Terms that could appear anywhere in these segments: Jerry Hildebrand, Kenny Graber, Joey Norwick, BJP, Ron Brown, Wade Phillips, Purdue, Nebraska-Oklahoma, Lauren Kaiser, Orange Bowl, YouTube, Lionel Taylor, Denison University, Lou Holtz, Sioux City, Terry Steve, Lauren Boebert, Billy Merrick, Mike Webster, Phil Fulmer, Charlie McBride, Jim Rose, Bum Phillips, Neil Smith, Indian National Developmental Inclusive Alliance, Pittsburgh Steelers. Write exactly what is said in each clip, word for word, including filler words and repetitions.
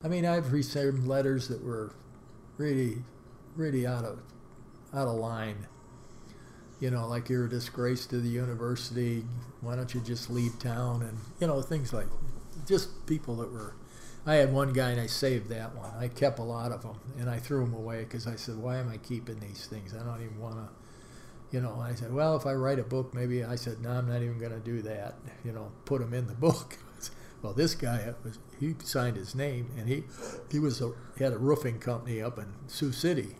I mean, I've received letters that were really, really out of, out of line. You know, like, you're a disgrace to the university. Why don't you just leave town? And, you know, things like, just people that were, I had one guy and I saved that one. I kept a lot of them and I threw them away because I said, why am I keeping these things? I don't even want to, you know, I said, well, if I write a book, maybe, I said, no, I'm not even going to do that. You know, put them in the book. Well, this guy, was, he signed his name, and he he was a, had a roofing company up in Sioux City.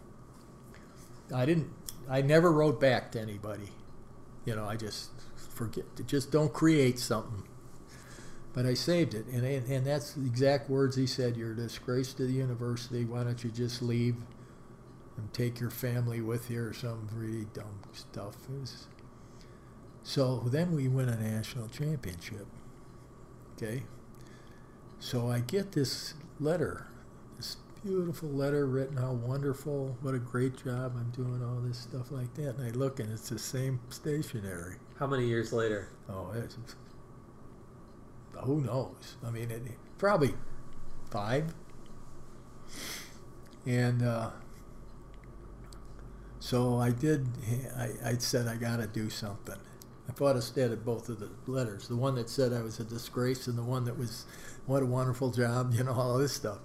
I didn't, I never wrote back to anybody. You know, I just forget, just don't create something. But I saved it, and, and, and that's the exact words he said. You're a disgrace to the university. Why don't you just leave and take your family with you, or some really dumb stuff. It was, so then we win a national championship. Okay, so I get this letter, this beautiful letter written, how wonderful, what a great job I'm doing, all this stuff like that. And I look, and it's the same stationery. How many years later? Oh, it's, who knows? I mean, it, probably five. And uh, so I did, I, I said, I got to do something. I thought I stared at both of the letters, the one that said I was a disgrace and the one that was, what a wonderful job, you know, all this stuff.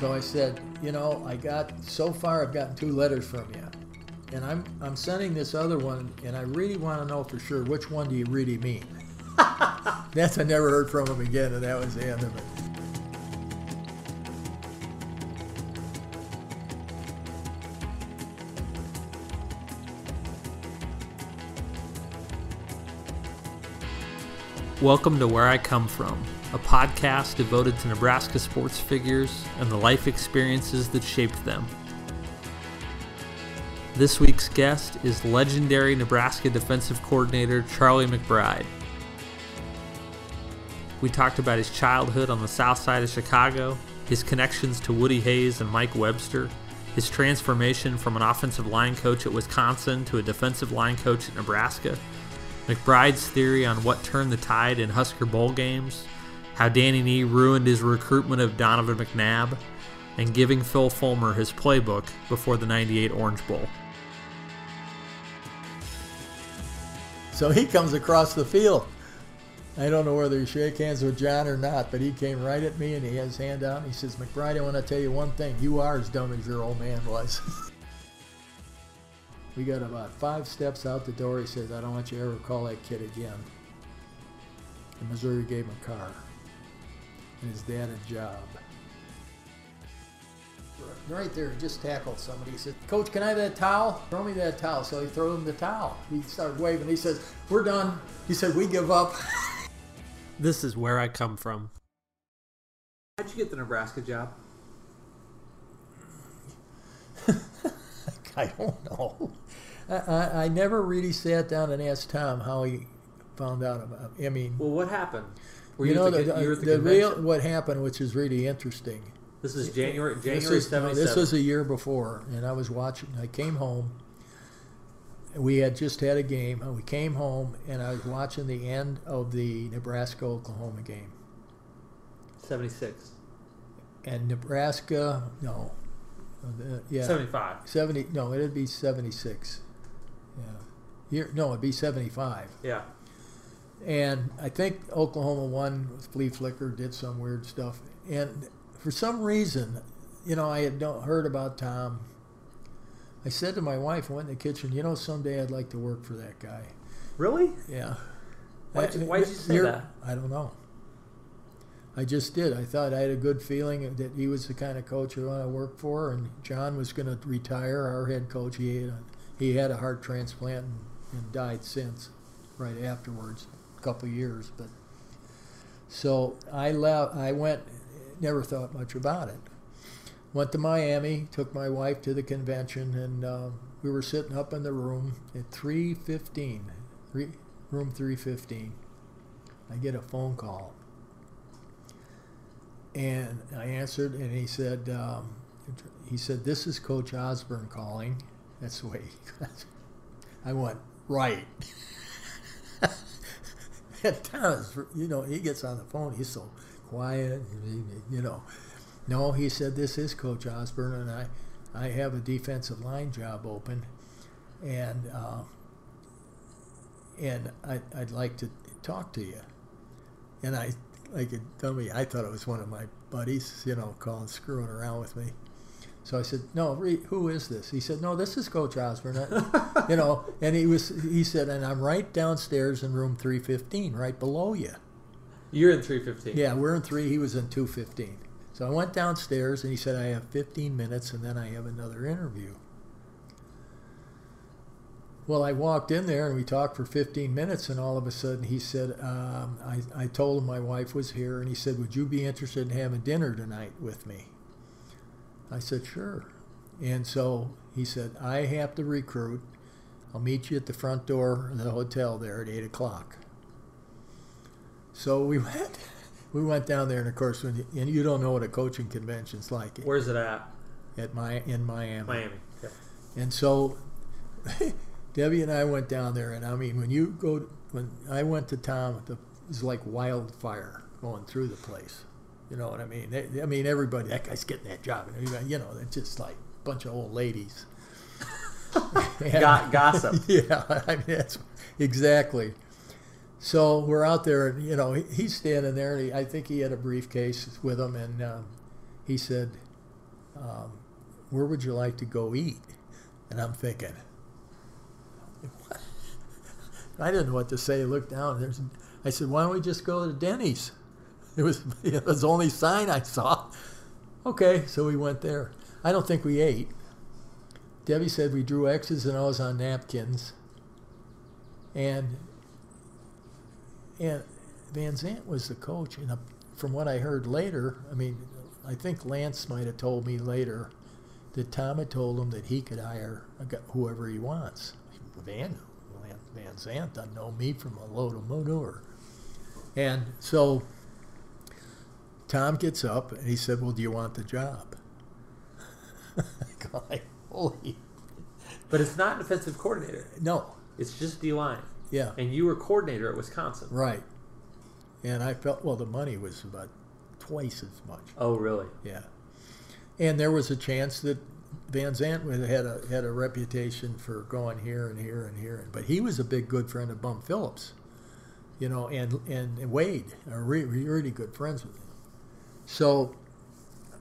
So I said, you know, I got, so far I've gotten two letters from you. And I'm I'm sending this other one, and I really want to know for sure, which one do you really mean? That's, I never heard from him again, and that was the end of it. Welcome to Where I Come From, a podcast devoted to Nebraska sports figures and the life experiences that shaped them. This week's guest is legendary Nebraska defensive coordinator Charlie McBride. We talked about his childhood on the south side of Chicago, his connections to Woody Hayes and Mike Webster, his transformation from an offensive line coach at Wisconsin to a defensive line coach at Nebraska, McBride's theory on what turned the tide in Husker Bowl games, how Danny Nee ruined his recruitment of Donovan McNabb, and giving Phil Fulmer his playbook before the ninety-eight Orange Bowl. So he comes across the field. I don't know whether he shake hands with John or not, but he came right at me and he had his hand out and he says, McBride, I want to tell you one thing. You are as dumb as your old man was. We got about five steps out the door. He says, I don't want you to ever call that kid again. And Missouri gave him a car and his dad a job. Right there, just tackled somebody. He said, Coach, can I have that towel? Throw me that towel. So he threw him the towel. He started waving. He says, we're done. He said, we give up. This is where I come from. How'd you get the Nebraska job? I don't know. I, I, I never really sat down and asked Tom how he found out about. I mean, well, what happened? Were you, you know, the, the, you were at the, the real what happened, which is really interesting. This is January, January this is, seventy-seven. No, this was a year before, and I was watching. I came home. We had just had a game. We came home, and I was watching the end of the Nebraska-Oklahoma game. seventy-six. And Nebraska, no. Uh, yeah. seventy-five. seventy, no, it'd be seventy-six. Yeah. Here, no, it'd be seventy-five. Yeah. And I think Oklahoma won with flea flicker, did some weird stuff. And for some reason, you know, I had don't, heard about Tom. I said to my wife, I went in the kitchen, you know, someday I'd like to work for that guy. Really? Yeah. Why did you say that? I don't know. I just did. I thought I had a good feeling that he was the kind of coach I want to work for, and John was going to retire, our head coach. He had a, he had a heart transplant and, and died since, right afterwards, a couple of years. But so I left. I went. Never thought much about it. Went to Miami. Took my wife to the convention, and uh, we were sitting up in the room at three fifteen, three, room three fifteen. I get a phone call. And I answered, and he said, um, "He said this is Coach Osborne calling." That's the way he goes. I went, right. And Tom is, you know, he gets on the phone. He's so quiet, you know. No, he said, this is Coach Osborne, and I, I have a defensive line job open, and uh, and I, I'd like to talk to you. And I, like a dummy, I thought it was one of my buddies, you know, calling, screwing around with me. So I said, no, re- who is this? He said, no, this is Coach Osborne. I, you know, and he was, he said, and I'm right downstairs in room three fifteen, right below you. You're in three fifteen. Yeah, we're in three. He was in two fifteen. So I went downstairs, and he said, I have fifteen minutes, and then I have another interview. Well, I walked in there, and we talked for fifteen minutes, and all of a sudden he said, um, I, I told him my wife was here, and he said, would you be interested in having dinner tonight with me? I said, sure. And so he said, I have to recruit. I'll meet you at the front door of the hotel there at eight o'clock. So we went we went down there, and of course, when you, and you don't know what a coaching convention's like. Where's it at? At my in Miami. Miami, yeah. And so Debbie and I went down there, and I mean, when you go, when I went to Tom, it was like wildfire going through the place. You know what I mean? They, I mean, everybody, that guy's getting that job. And you know, they're just like a bunch of old ladies. Got gossip. Yeah, I mean, that's exactly. So we're out there, and, you know, he, he's standing there, and he, I think he had a briefcase with him, and um, he said, um, where would you like to go eat? And I'm thinking, what? I didn't know what to say. I looked down, and there's, I said, why don't we just go to Denny's? It was, it was the only sign I saw. Okay, so we went there. I don't think we ate. Debbie said we drew X's and O's on napkins. And and Van Zandt was the coach. And from what I heard later, I mean, I think Lance might have told me later that Tom had told him that he could hire whoever he wants. Van, Van Zandt doesn't know me from a load of manure. And so Tom gets up, and he said, well, do you want the job? I go, like, holy. But it's not defensive coordinator. No. It's just D-line. Yeah. And you were coordinator at Wisconsin. Right. And I felt, well, the money was about twice as much. Oh, really? Yeah. And there was a chance that Van Zandt had a, had a reputation for going here and here and here. But he was a big good friend of Bum Phillips, you know, and, and Wade. Are really, really good friends with him. So,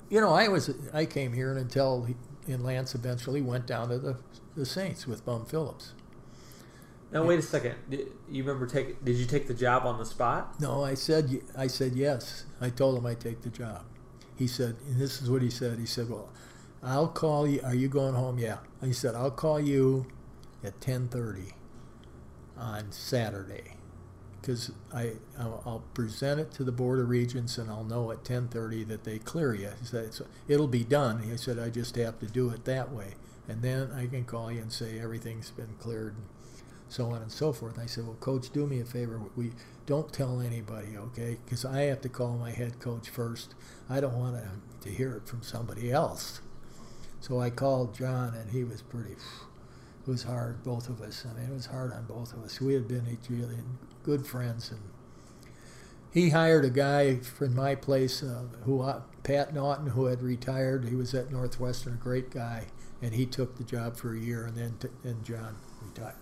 you know, I was I came here and until he, and Lance eventually went down to the the Saints with Bum Phillips. Now and, wait a second. Did you remember take? Did you take the job on the spot? No, I said I said yes. I told him I'd take the job. He said, and this is what he said. He said, "Well, I'll call you. Are you going home? Yeah." He said, "I'll call you at ten thirty on Saturday." Because I, I'll present it to the Board of Regents, and I'll know at ten thirty that they clear you. He said, it'll be done. He said, I just have to do it that way. And then I can call you and say everything's been cleared, and so on and so forth. And I said, well, Coach, do me a favor. We don't tell anybody, okay? Because I have to call my head coach first. I don't want to hear it from somebody else. So I called John, and he was pretty... It was hard, both of us. I mean, it was hard on both of us. We had been really good friends. And he hired a guy from my place, uh, who uh, Pat Naughton, who had retired. He was at Northwestern, a great guy, and he took the job for a year, and then t- and John retired.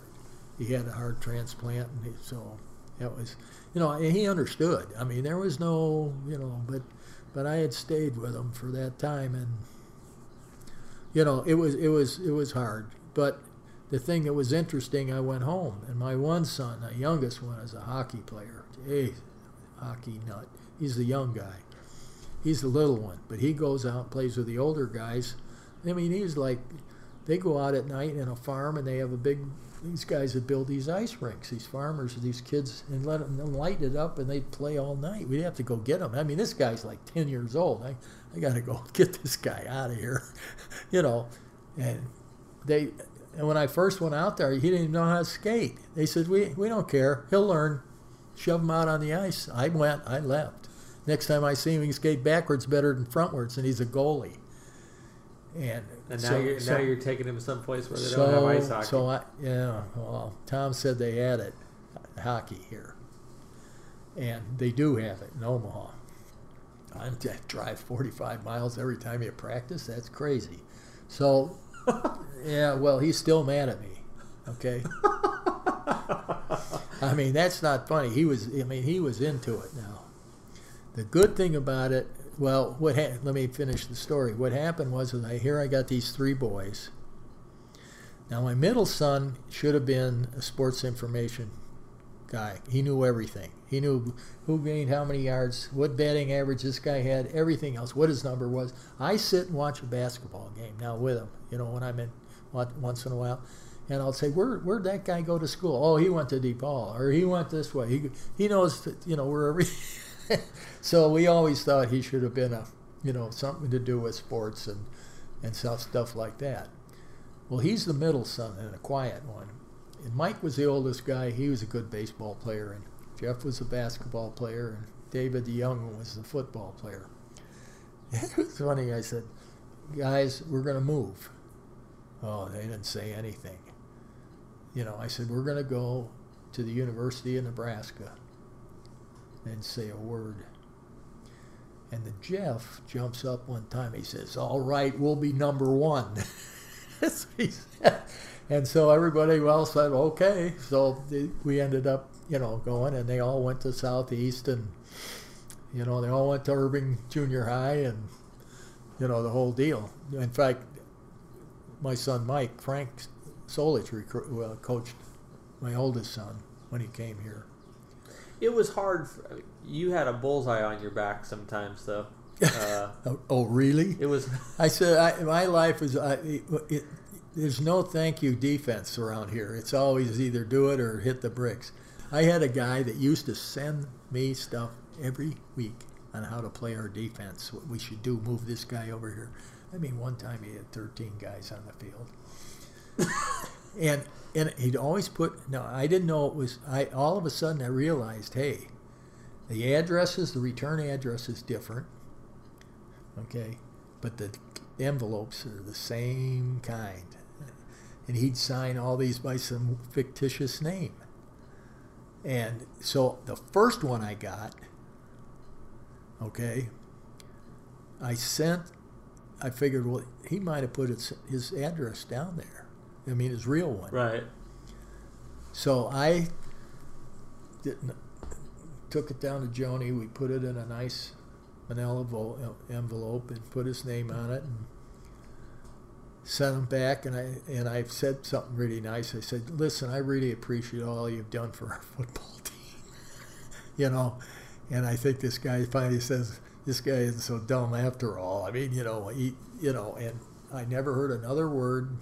He had a heart transplant, and he, so that was, you know, and he understood. I mean, there was no, you know, but but I had stayed with him for that time, and you know, it was it was it was hard, but. The thing that was interesting, I went home, and my one son, the youngest one, is a hockey player. Hey, hockey nut. He's the young guy. He's the little one, but he goes out and plays with the older guys. I mean, he's like, they go out at night in a farm, and they have a big, these guys that build these ice rinks, these farmers, these kids, and let them light it up, and they play all night. We'd have to go get them. I mean, this guy's like ten years old. I, I got to go get this guy out of here, you know, and they... And when I first went out there, he didn't even know how to skate. They said, we we don't care. He'll learn. Shove him out on the ice. I went. I left. Next time I see him, he can skate backwards better than frontwards, and he's a goalie. And, and now, so, you're, so, now you're taking him someplace where they so, don't have ice hockey. So, I, yeah, well, Tom said they had it, hockey here. And they do have it in Omaha. I drive forty-five miles every time you practice? That's crazy. So, yeah, well, he's still mad at me, okay? I mean, that's not funny. He was, I mean, he was into it now. The good thing about it, well, what ha- let me finish the story. What happened was, is I here I got these three boys. Now, my middle son should have been a sports information guy. He knew everything. He knew who gained how many yards, what batting average this guy had, everything else, what his number was. I sit and watch a basketball game now with him, you know, when I'm in once in a while. And I'll say, Where, where'd that guy go to school? Oh, he went to DePaul, or he went this way. He, he knows, you know, where everything. So we always thought he should have been a, you know, something to do with sports and, and stuff, stuff like that. Well, he's the middle son and a quiet one. And Mike was the oldest guy. He was a good baseball player. And Jeff was a basketball player. And David, the young one, was the football player. It was funny. I said, guys, we're going to move. Oh, they didn't say anything. You know, I said, we're going to go to the University of Nebraska and say a word. And the Jeff jumps up one time. He says, all right, we'll be number one. That's what he said. And so everybody else said, okay. So we ended up, you know, going, and they all went to Southeast, and, you know, they all went to Irving Junior High, and, you know, the whole deal. In fact, my son Mike, Frank Solich, recru- uh, coached my oldest son when he came here. It was hard. For, you had a bullseye on your back sometimes, though. Uh, oh, really? It was. I said, I, my life is. I, it, it, there's no thank you defense around here. It's always either do it or hit the bricks. I had a guy that used to send me stuff every week on how to play our defense. What we should do, move this guy over here. I mean, one time he had thirteen guys on the field, and and he'd always put. No, I didn't know it was. I all of a sudden I realized, hey, the addresses, the return address is different. Okay, but the envelopes are the same kind. And he'd sign all these by some fictitious name. And so the first one I got, okay, I sent, I figured, well, he might have put his, his address down there. I mean, his real one. Right. So I didn't, took it down to Joni. We put it in a nice manila envelope and put his name on it and sent him back, and I and I said something really nice. I said, listen, I really appreciate all you've done for our football team. You know, and I think this guy finally says, this guy isn't so dumb after all. I mean, you know, he, you know, and I never heard another word.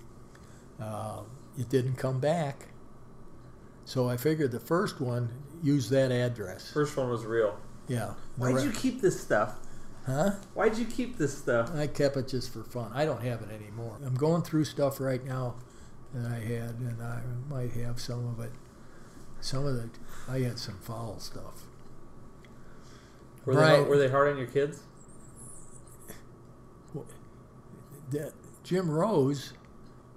Uh, it didn't come back. So I figured the first one used that address. First one was real. Yeah. Why'd you keep this stuff? Huh? Why'd you keep this stuff? I kept it just for fun. I don't have it anymore. I'm going through stuff right now that I had, and I might have some of it. Some of the, I had some foul stuff. Were, Brian, they, were they hard on your kids? Jim Rose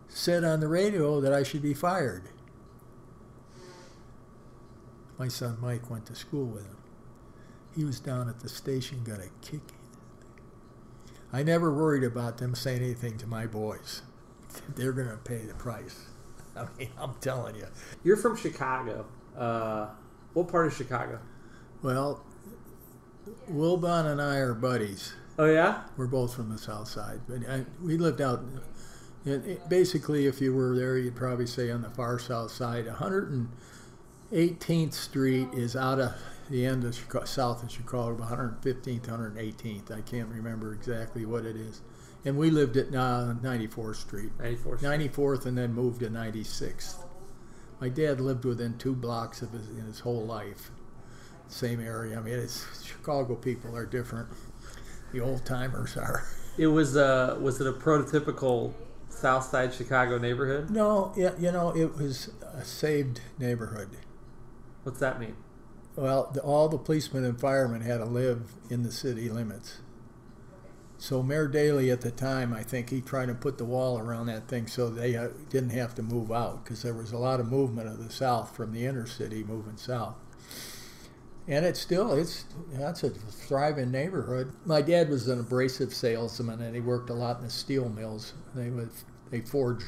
said on the radio that I should be fired. My son Mike went to school with him. He was down at the station, got a kick. I never worried about them saying anything to my boys. They're going to pay the price. I mean, I'm telling you. You're from Chicago. Uh, what part of Chicago? Well, Wilbon and I are buddies. Oh, yeah? We're both from the South Side. But I, we lived out, it, it, basically, if you were there, you'd probably say on the far South Side. one hundred eighteenth street is out of the end of Chicago, south of Chicago, one hundred fifteenth, one hundred eighteenth. I can't remember exactly what it is. And we lived at uh, ninety-fourth street. ninety-fourth Street. ninety-fourth and then moved to ninety-sixth. My dad lived within two blocks of his, in his whole life. Same area. I mean, it's, Chicago people are different. The old-timers are. It was, uh, was it a prototypical South Side Chicago neighborhood? No, it, you know, it was a saved neighborhood. What's that mean? Well, the, all the policemen and firemen had to live in the city limits. So Mayor Daley at the time, I think he tried to put the wall around that thing so they uh, didn't have to move out, because there was a lot of movement of the South from the inner city moving south. And it's still, it's that's a thriving neighborhood. My dad was an abrasive salesman, and he worked a lot in the steel mills. They would, they forged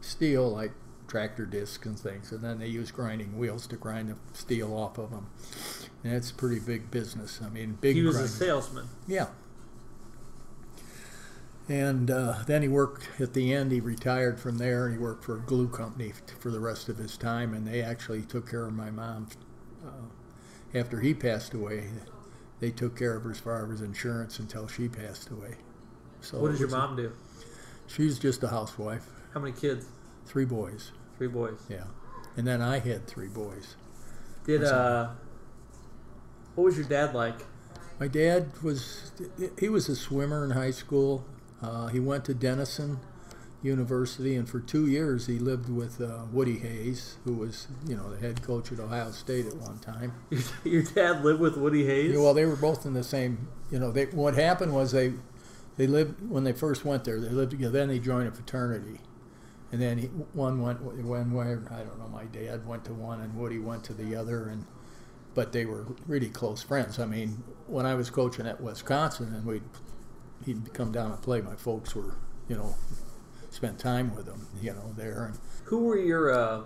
steel like tractor discs and things, and then they used grinding wheels to grind the steel off of them. And it's a pretty big business. I mean, big. He was grinding. A salesman. Yeah. And uh, then he worked, at the end, he retired from there, and he worked for a glue company for the rest of his time, and they actually took care of my mom. Uh, after he passed away, they took care of her as far as insurance until she passed away. So what does your mom do? She's just a housewife. How many kids? Three boys. Three boys. Yeah. And then I had three boys. Did, uh, what was your dad like? My dad was, he was a swimmer in high school. Uh, he went to Denison University, and for two years he lived with uh, Woody Hayes, who was, you know, the head coach at Ohio State at one time. Your dad lived with Woody Hayes? Yeah, well, they were both in the same, you know, they, what happened was they they lived, when they first went there, they lived together, then they joined a fraternity. And then he, one went one way, I don't know, my dad went to one and Woody went to the other, and but they were really close friends. I mean, when I was coaching at Wisconsin, and we'd he'd come down and play. My folks were, you know, spent time with him, you know, there. And who were your? Uh,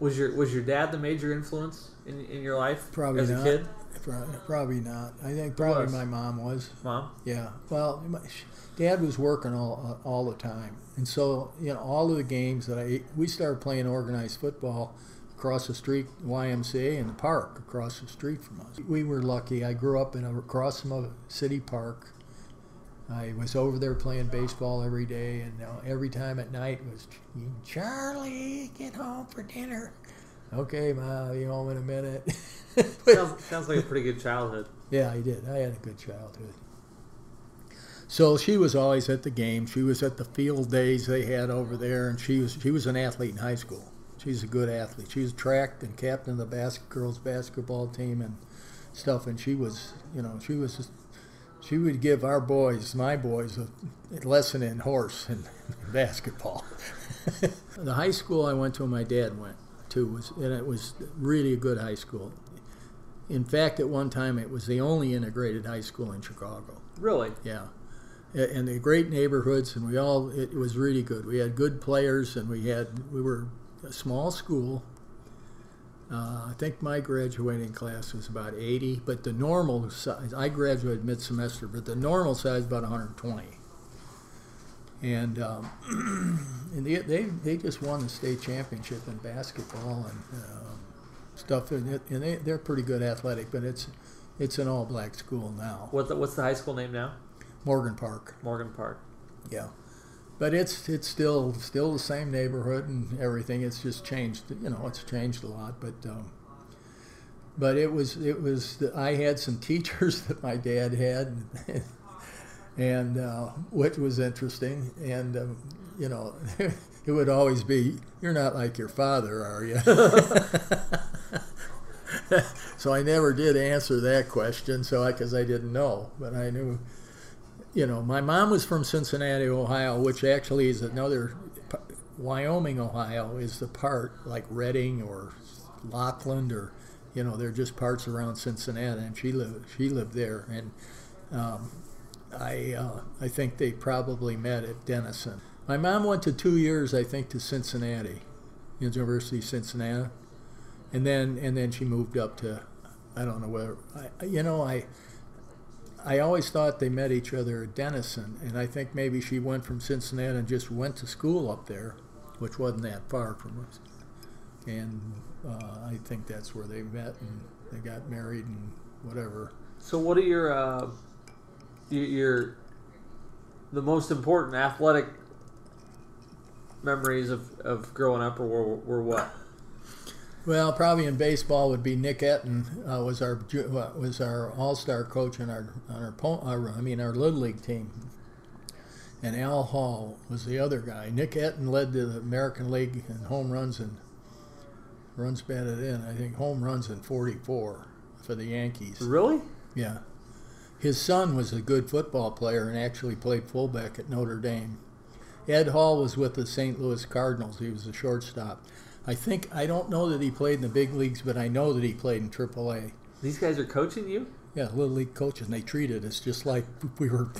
was your was your dad the major influence in in your life? Probably as not. a kid. Probably, probably not. I think probably my mom was. Mom. Yeah. Well, my, Dad was working all uh, all the time, and so you know, all of the games that I we started playing organized football across the street, Y M C A in the park across the street from us. We were lucky. I grew up in a across from a city park. I was over there playing baseball every day, and uh, every time at night it was, Charlie, get home for dinner. Okay, Ma, you home in a minute. sounds, sounds like a pretty good childhood. Yeah, I did. I had a good childhood. So she was always at the game. She was at the field days they had over there, and she was she was an athlete in high school. She's a good athlete. She was track and captain of the bas- girls basketball team and stuff. And she was, you know, she was just, she would give our boys, my boys, a lesson in horse and basketball. The high school I went to, and my dad went to, was and it was really a good high school. In fact, at one time, it was the only integrated high school in Chicago. Really? Yeah. And the great neighborhoods, and we all, it was really good. We had good players, and we had, we were a small school. Uh, I think my graduating class was about eighty, but the normal size, I graduated mid-semester, but the normal size about one hundred twenty. And, um, and they, they they just won the state championship in basketball and um, stuff, and, it, and they, they're pretty good athletic, but it's it's an all-black school now. What's the, what's the high school name now? Morgan Park. Morgan Park. Yeah. But it's it's still still the same neighborhood and everything. It's just changed, you know, it's changed a lot, but um, but it was it was the, I had some teachers that my dad had and, and uh, which was interesting, and um, you know, it would always be, you're not like your father, are you? So I never did answer that question, so I, 'cause I didn't know, but I knew. You know, my mom was from Cincinnati, Ohio, which actually is another, Wyoming, Ohio is the part like Reading or Lockland, or, you know, they're just parts around Cincinnati, and she lived, she lived there. And um, I uh, I think they probably met at Denison. My mom went to two years, I think, to Cincinnati, University of Cincinnati. And then, and then she moved up to, I don't know where, I, you know, I... I always thought they met each other at Denison, and I think maybe she went from Cincinnati and just went to school up there, which wasn't that far from us. And uh, I think that's where they met, and they got married and whatever. So, what are your uh, your, your the most important athletic memories of, of growing up, or were, were what? Well, probably in baseball would be Nick Etten uh, was our was our all-star coach on our on our, our I mean our little league team, and Al Hall was the other guy. Nick Etten led the American League in home runs and runs batted in. I think home runs in forty-four for the Yankees. Really? Yeah. His son was a good football player and actually played fullback at Notre Dame. Ed Hall was with the Saint Louis Cardinals. He was a shortstop. I think, I don't know that he played in the big leagues, but I know that he played in triple A. These guys are coaching you? Yeah, little league coaches, and they treated us just like we were.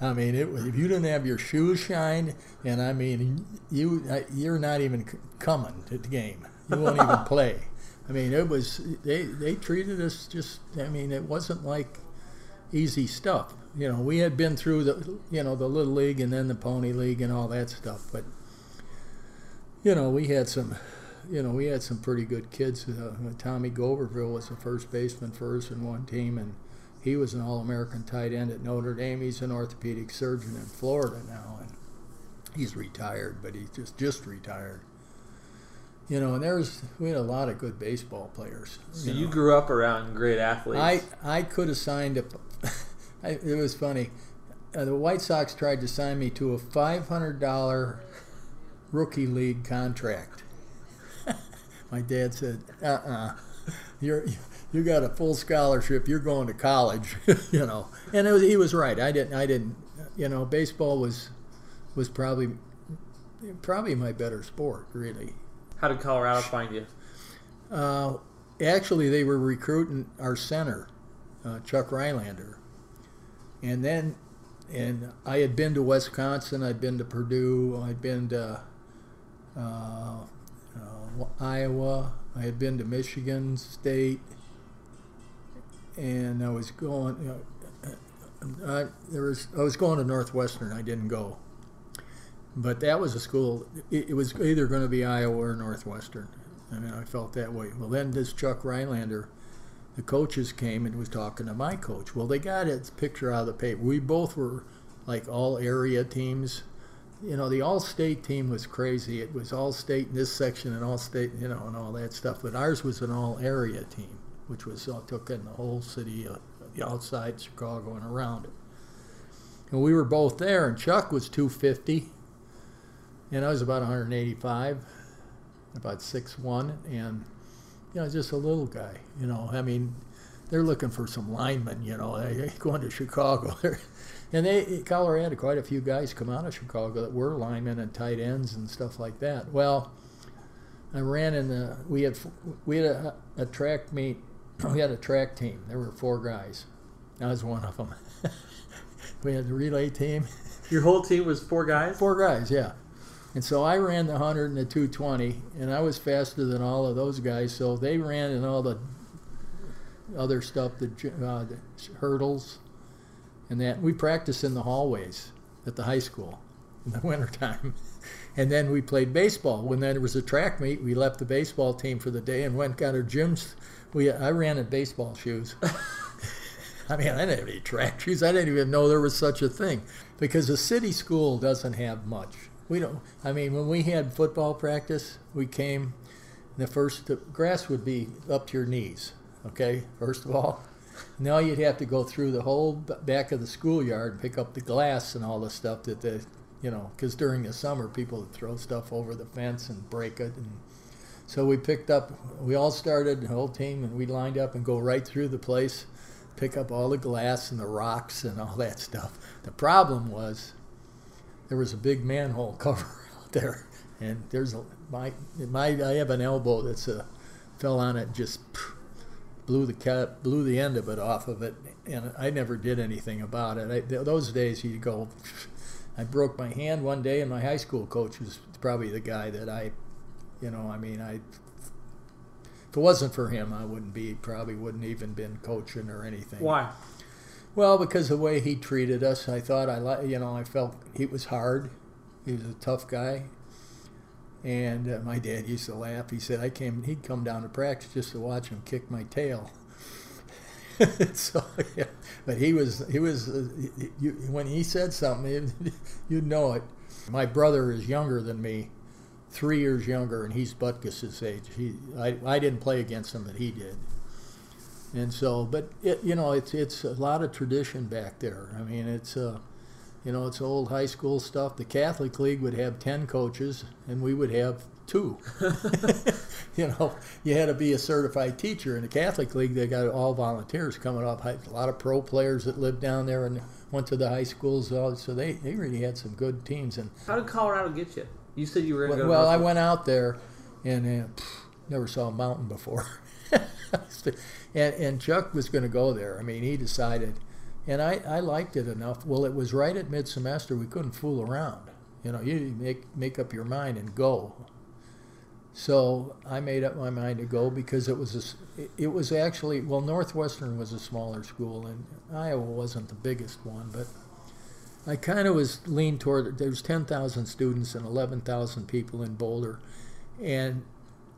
I mean, it was, if you didn't have your shoes shined, and I mean, you you're not even coming to the game. You won't even play. I mean, it was they they treated us just. I mean, it wasn't like easy stuff. You know, we had been through the you know the little league and then the pony league and all that stuff. But you know, we had some. You know, we had some pretty good kids. Uh, Tommy Goberville was a first baseman for us in one team, and he was an All-American tight end at Notre Dame. He's an orthopedic surgeon in Florida now, and he's retired, but he's just, just retired. You know, and there's we had a lot of good baseball players. So you, you know. Grew up around great athletes. I, I could have signed a – it was funny. Uh, the White Sox tried to sign me to a five hundred dollar rookie league contract. My dad said, uh-uh, you're, you got a full scholarship, you're going to college, you know. And it was, he was right. I didn't, I didn't, you know, baseball was was probably probably my better sport, really. How did Colorado find you? Uh, actually, they were recruiting our center, uh, Chuck Rhinelander. And then, and I had been to Wisconsin, I'd been to Purdue, I'd been to... Uh, Uh, Iowa. I had been to Michigan State, and I was going. You know, I, there was I was going to Northwestern. I didn't go, but that was a school. It, it was either going to be Iowa or Northwestern. I mean, I felt that way. Well, then this Chuck Rhinelander, the coaches came and was talking to my coach. Well, they got his picture out of the paper. We both were like all area teams. You know, the all-state team was crazy. It was all-state in this section and all-state, you know, and all that stuff. But ours was an all-area team, which was uh, took in the whole city, uh, outside Chicago and around it. And we were both there, and Chuck was two fifty, and I was about one eighty-five, about six one, and, you know, just a little guy, you know. I mean, they're looking for some linemen, you know, they're going to Chicago. And they, Colorado, quite a few guys come out of Chicago that were linemen and tight ends and stuff like that. Well, I ran in the we had we had a, a track meet. We had a track team. There were four guys. I was one of them. We had the relay team. Your whole team was four guys? Four guys, yeah. And so I ran the hundred and the two twenty, and I was faster than all of those guys. So they ran in all the other stuff, the, uh, the hurdles. And that we practiced in the hallways at the high school in the wintertime. And then we played baseball. When there was a track meet, we left the baseball team for the day and went and got our gyms. We, I ran in baseball shoes. I mean, I didn't have any track shoes. I didn't even know there was such a thing. Because a city school doesn't have much. We don't. I mean, when we had football practice, we came, and the first, the grass would be up to your knees, okay, first of all. Now you'd have to go through the whole back of the schoolyard and pick up the glass and all the stuff that the, you know, because during the summer people would throw stuff over the fence and break it. And so we picked up, we all started, the whole team, and we lined up and go right through the place, pick up all the glass and the rocks and all that stuff. The problem was there was a big manhole cover out there, and there's a, my, my, I have an elbow that's a, fell on it and just. Blew the cat, blew the end of it off of it, and I never did anything about it. I, th those days, you go. I broke my hand one day, and my high school coach was probably the guy that I, you know, I mean, I. If it wasn't for him, I wouldn't be probably wouldn't even been coaching or anything. Why? Well, because the way he treated us, I thought I like, you know, I felt he was hard. He was a tough guy. And uh, my dad used to laugh. He said I came. He'd come down to practice just to watch him kick my tail. So, yeah. But he was he was uh, you, when he said something, it, you'd know it. My brother is younger than me, three years younger, and he's Butkus' age. He I I didn't play against him, but he did. And so, but it, you know, it's it's a lot of tradition back there. I mean, it's. Uh, You know, it's old high school stuff. The Catholic League would have ten coaches, and we would have two. You know, you had to be a certified teacher. In the Catholic League, they got all volunteers coming off. A lot of pro players that lived down there and went to the high schools. So they, they really had some good teams. And how did Colorado get you? You said you were going to go to Northwestern. Well, I went out there, and uh, pff, never saw a mountain before. and, and Chuck was going to go there. I mean, he decided, and I, I liked it enough. Well, it was right at mid-semester. We couldn't fool around. You know, you make make up your mind and go. So I made up my mind to go because it was a, it was actually, well, Northwestern was a smaller school, and Iowa wasn't the biggest one, but I kind of was leaned toward, there was ten thousand students and eleven thousand people in Boulder, and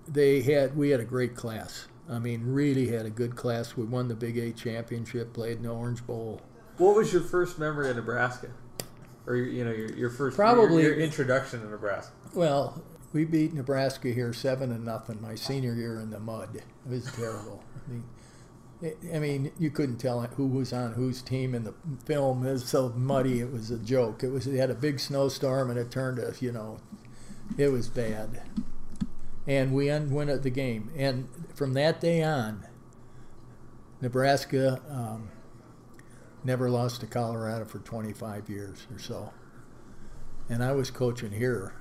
they had, we had a great class. I mean, really had a good class. We won the Big Eight championship, played in the Orange Bowl. What was your first memory of Nebraska? Or, you know, your, your first, probably your, your introduction to Nebraska? Well, we beat Nebraska here seven and nothing my senior year in the mud. It was terrible. I mean, it, I mean, you couldn't tell who was on whose team, and the film is so muddy. It was a joke. It was. It had a big snowstorm, and it turned to, you know, it was bad. And we went at the game. And from that day on, Nebraska um, never lost to Colorado for twenty-five years or so. And I was coaching here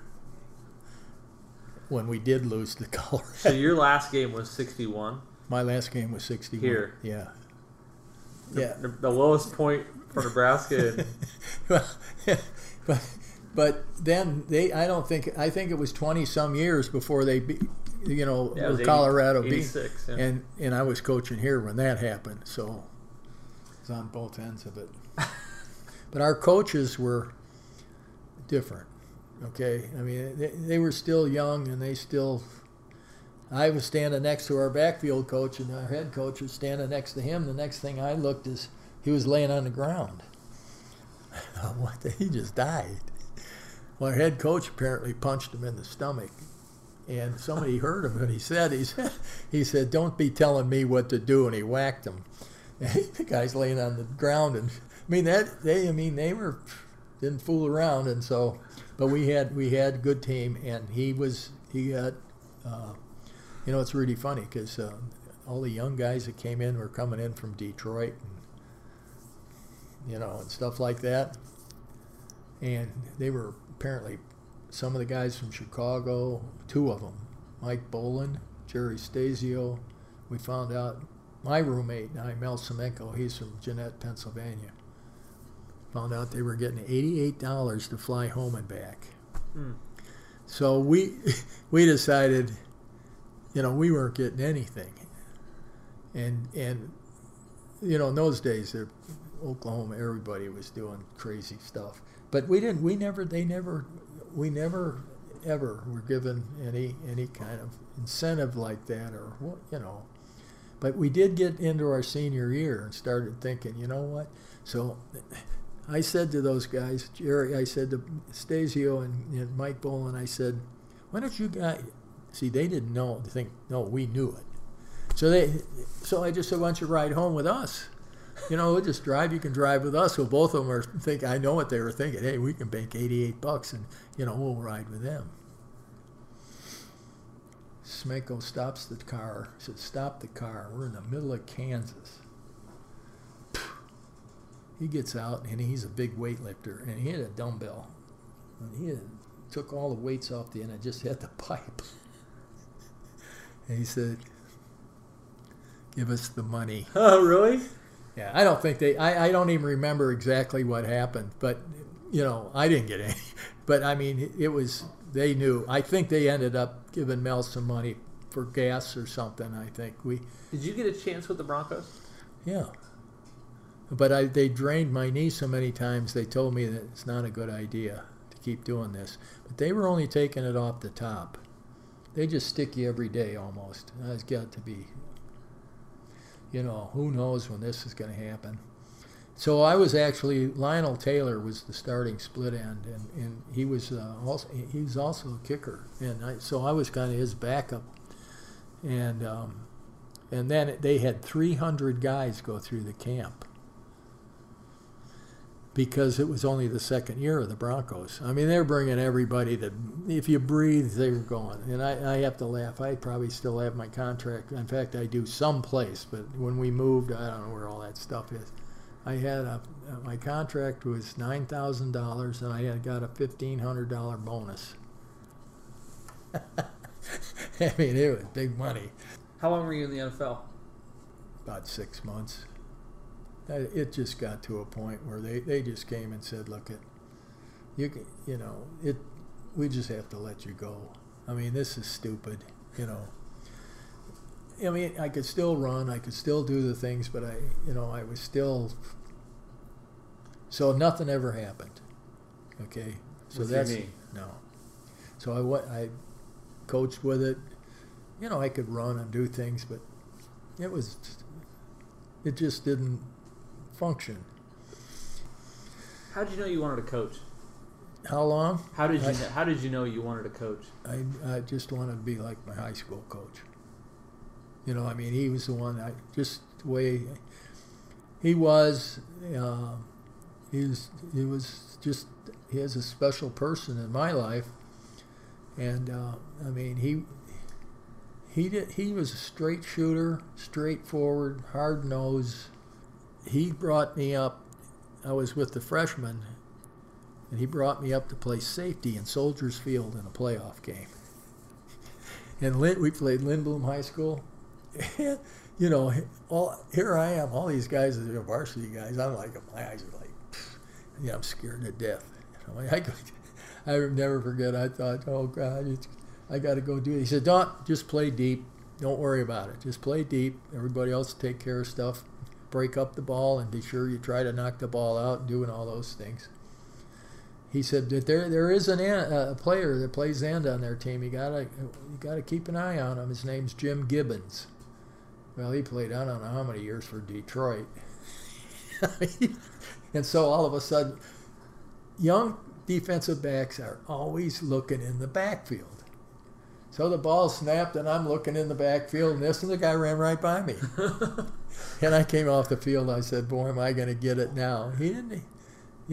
when we did lose the Colorado. So your last game was sixty-one? My last game was sixty-one. Here. Yeah. The, yeah. The, the lowest point for Nebraska. Well, but, but then they, I don't think, I think it was twenty some years before they beat, you know, yeah, Colorado beat. Yeah. And, and I was coaching here when that happened. So it was on both ends of it. But our coaches were different. Okay, I mean, they, they were still young, and they still, I was standing next to our backfield coach, and our head coach was standing next to him. The next thing I looked is he was laying on the ground. I thought, what? He just died. Well, our head coach apparently punched him in the stomach, and somebody heard him, and he said, he said, he said, don't be telling me what to do, and he whacked him. And the guy's laying on the ground, and I mean, that, they, I mean, they were, didn't fool around, and so... But we had we had a good team, and he was he got, uh, you know, it's really funny because uh, all the young guys that came in were coming in from Detroit, and you know, and stuff like that, and they were apparently some of the guys from Chicago, two of them, Mike Bolin, Jerry Stazio. We found out my roommate now, Mel Semenko, he's from Gwinnett, Pennsylvania. Found out they were getting eighty-eight dollars to fly home and back. Mm. So we we decided, you know, we weren't getting anything. And, and you know, in those days, Oklahoma, everybody was doing crazy stuff. But we didn't, we never, they never, we never ever were given any, any kind of incentive like that or, you know. But we did get into our senior year and started thinking, you know what? So... I said to those guys, Jerry, I said to Stazio and, and Mike Bolin, I said, why don't you guys, see, they didn't know, they think, no, we knew it. So they, so I just said, why don't you ride home with us? You know, we'll just drive, you can drive with us. So both of them are thinking, I know what they were thinking, hey, we can bank eighty-eight bucks and, you know, we'll ride with them. Smenko stops the car, said, stop the car, we're in the middle of Kansas. He gets out, and he's a big weightlifter, and he had a dumbbell. And he had, took all the weights off the end and just hit the pipe. And he said, give us the money. Oh, really? Yeah, I don't think they, I, I don't even remember exactly what happened, but, you know, I didn't get any. But, I mean, it was, they knew. I think they ended up giving Mel some money for gas or something, I think. We Did you get a chance with the Broncos? Yeah. But I, they drained my knee so many times, they told me that it's not a good idea to keep doing this. But they were only taking it off the top. They just stick you every day almost. It's got to be, you know, who knows when this is going to happen. So I was actually, Lionel Taylor was the starting split end, and, and he was uh, also he was also a kicker. And I, so I was kind of his backup. And, um, and then they had three hundred guys go through the camp, because it was only the second year of the Broncos. I mean, they're bringing everybody that, if you breathe, they're going. And I, I have to laugh. I probably still have my contract. In fact, I do someplace, but when we moved, I don't know where all that stuff is. I had a, my contract was nine thousand dollars, and I had got a fifteen hundred dollar bonus. I mean, it was big money. How long were you in the N F L? About six months. It just got to a point where they, they just came and said, look, it, you can, you know, it, we just have to let you go. I mean, this is stupid, you know. I mean, I could still run, I could still do the things, but I, you know, I was still, so nothing ever happened, okay? So with that's, me. no. So I, I coached with it. You know, I could run and do things, but it was, it just didn't function. How did you know you wanted to coach? How long? How did you I, know, How did you know you wanted to coach? I, I just wanted to be like my high school coach. You know, I mean, he was the one. I just the way he was. Uh, he was. He was just. He is a special person in my life, and uh, I mean, he. He did. He was a straight shooter, straightforward, hard nose. He brought me up. I was with the freshmen. And he brought me up to play safety in Soldiers Field in a playoff game. And Lynn, we played Lindblom High School. And, you know, all here I am, all these guys are the varsity guys. I'm like, my eyes are like, you know, I'm scared to death. You know, I, I, I never forget. I thought, oh God, it's, I got to go do it. He said, don't, just play deep. Don't worry about it. Just play deep. Everybody else take care of stuff. Break up the ball and be sure you try to knock the ball out, doing all those things. He said that there there is an, uh, a player that plays end on their team. You gotta you gotta keep an eye on him. His name's Jim Gibbons. Well, he played I don't know how many years for Detroit. And so all of a sudden, young defensive backs are always looking in the backfield. So the ball snapped, and I'm looking in the backfield, and this and the guy ran right by me. And I came off the field. I said, "Boy, am I going to get it now?" He didn't. He,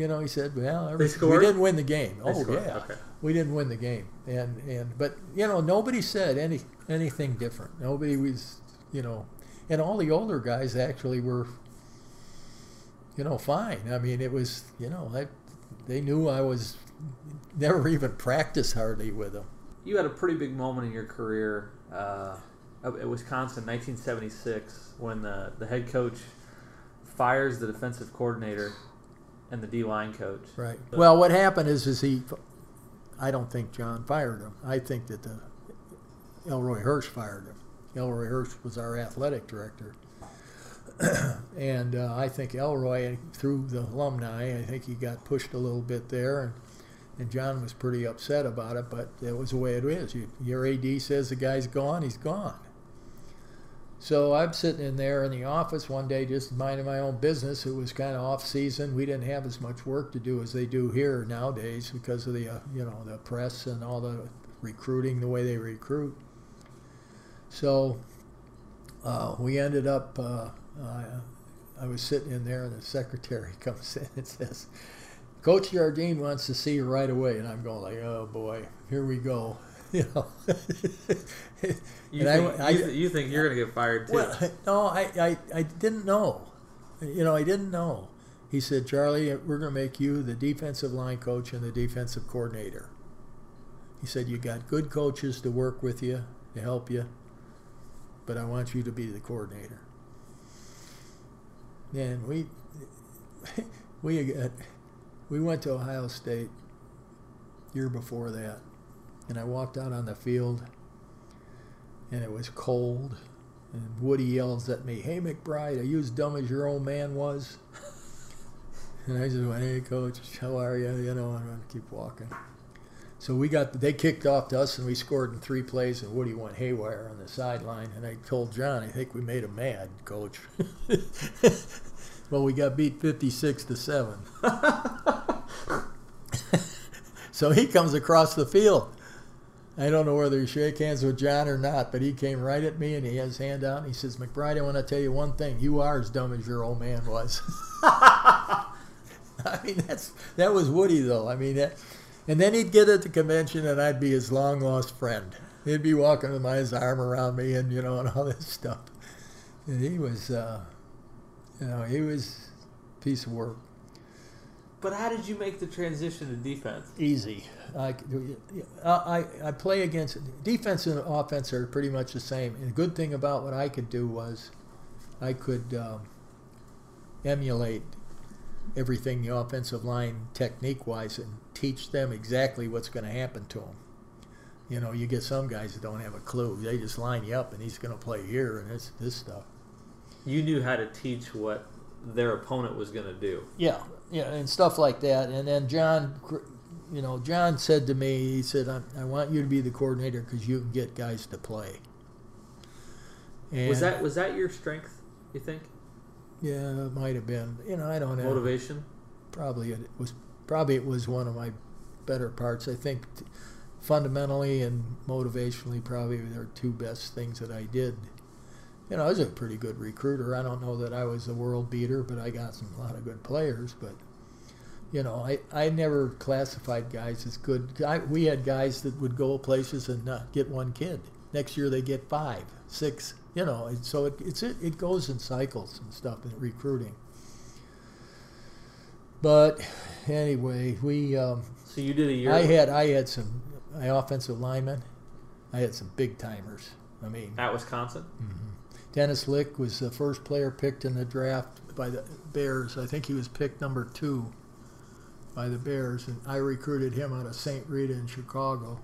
You know, he said, "Well, every, we didn't win the game." They oh scored. yeah, okay. We didn't win the game, and and but you know, nobody said any anything different. Nobody was, you know, and all the older guys actually were, you know, fine. I mean, it was, you know, I, they knew I was never even practiced hardly with them. You had a pretty big moment in your career uh, at Wisconsin, nineteen seventy-six, when the the head coach fires the defensive coordinator. And the D-line coach. Right. So. Well, what happened is, is he, I don't think John fired him. I think that the Elroy Hirsch fired him. Elroy Hirsch was our athletic director. And uh, I think Elroy, through the alumni, I think he got pushed a little bit there. And, and John was pretty upset about it, but that was the way it is. You, your A D says the guy's gone, he's gone. So I'm sitting in there in the office one day just minding my own business. It was kind of off-season. We didn't have as much work to do as they do here nowadays because of the, uh, you know, the press and all the recruiting, the way they recruit. So uh, we ended up, uh, uh, I was sitting in there and the secretary comes in and says, "Coach Jardine wants to see you right away." And I'm going like, oh boy, here we go. You know, you, and think, I, I, you think you're going to get fired too? Well, no, I, I, I didn't know. You know, I didn't know. He said, "Charlie, we're going to make you the defensive line coach and the defensive coordinator." He said, "You got good coaches to work with you, to help you, but I want you to be the coordinator." And we, we, we went to Ohio State the year before that. And I walked out on the field, and it was cold. And Woody yells at me, "Hey, McBride, are you as dumb as your old man was?" And I just went, "Hey, coach, how are you?" You know, I'm going to keep walking. So we got, they kicked off to us, and we scored in three plays, and Woody went haywire on the sideline. And I told John, "I think we made him mad, coach." Well, we got beat fifty-six to seven. So he comes across the field. I don't know whether he shake hands with John or not, but he came right at me and he had his hand out and he says, "McBride, I want to tell you one thing. You are as dumb as your old man was." I mean, that's that was Woody though. I mean, that, and then he'd get at the convention and I'd be his long lost friend. He'd be walking with my, his arm around me and you know and all this stuff. And he was, uh, you know, he was a piece of work. But how did you make the transition to defense? Easy. I, I, I play against – defense and offense are pretty much the same. And the good thing about what I could do was I could um, emulate everything the offensive line technique-wise and teach them exactly what's going to happen to them. You know, you get some guys that don't have a clue. They just line you up, and he's going to play here and this, this stuff. You knew how to teach what their opponent was going to do. Yeah, yeah, and stuff like that. And then John, you know, John said to me, he said, I, I want you to be the coordinator because you can get guys to play. And was that was that your strength, you think? Yeah, it might have been. You know, I don't know. Motivation? Probably it was, probably it was one of my better parts, I think. T- Fundamentally and motivationally, probably the two best things that I did. You know, I was a pretty good recruiter. I don't know that I was a world beater, but I got some a lot of good players. But, you know, I, I never classified guys as good. I, we had guys that would go places and not get one kid. Next year they get five, six, you know. And so it, it's, it, it goes in cycles and stuff in recruiting. But anyway, we... Um, so you did a year? I had I had some... My offensive lineman, I had some big timers. I mean, at Wisconsin, mm-hmm. Dennis Lick was the first player picked in the draft by the Bears. I think he was picked number two by the Bears, and I recruited him out of Saint Rita in Chicago,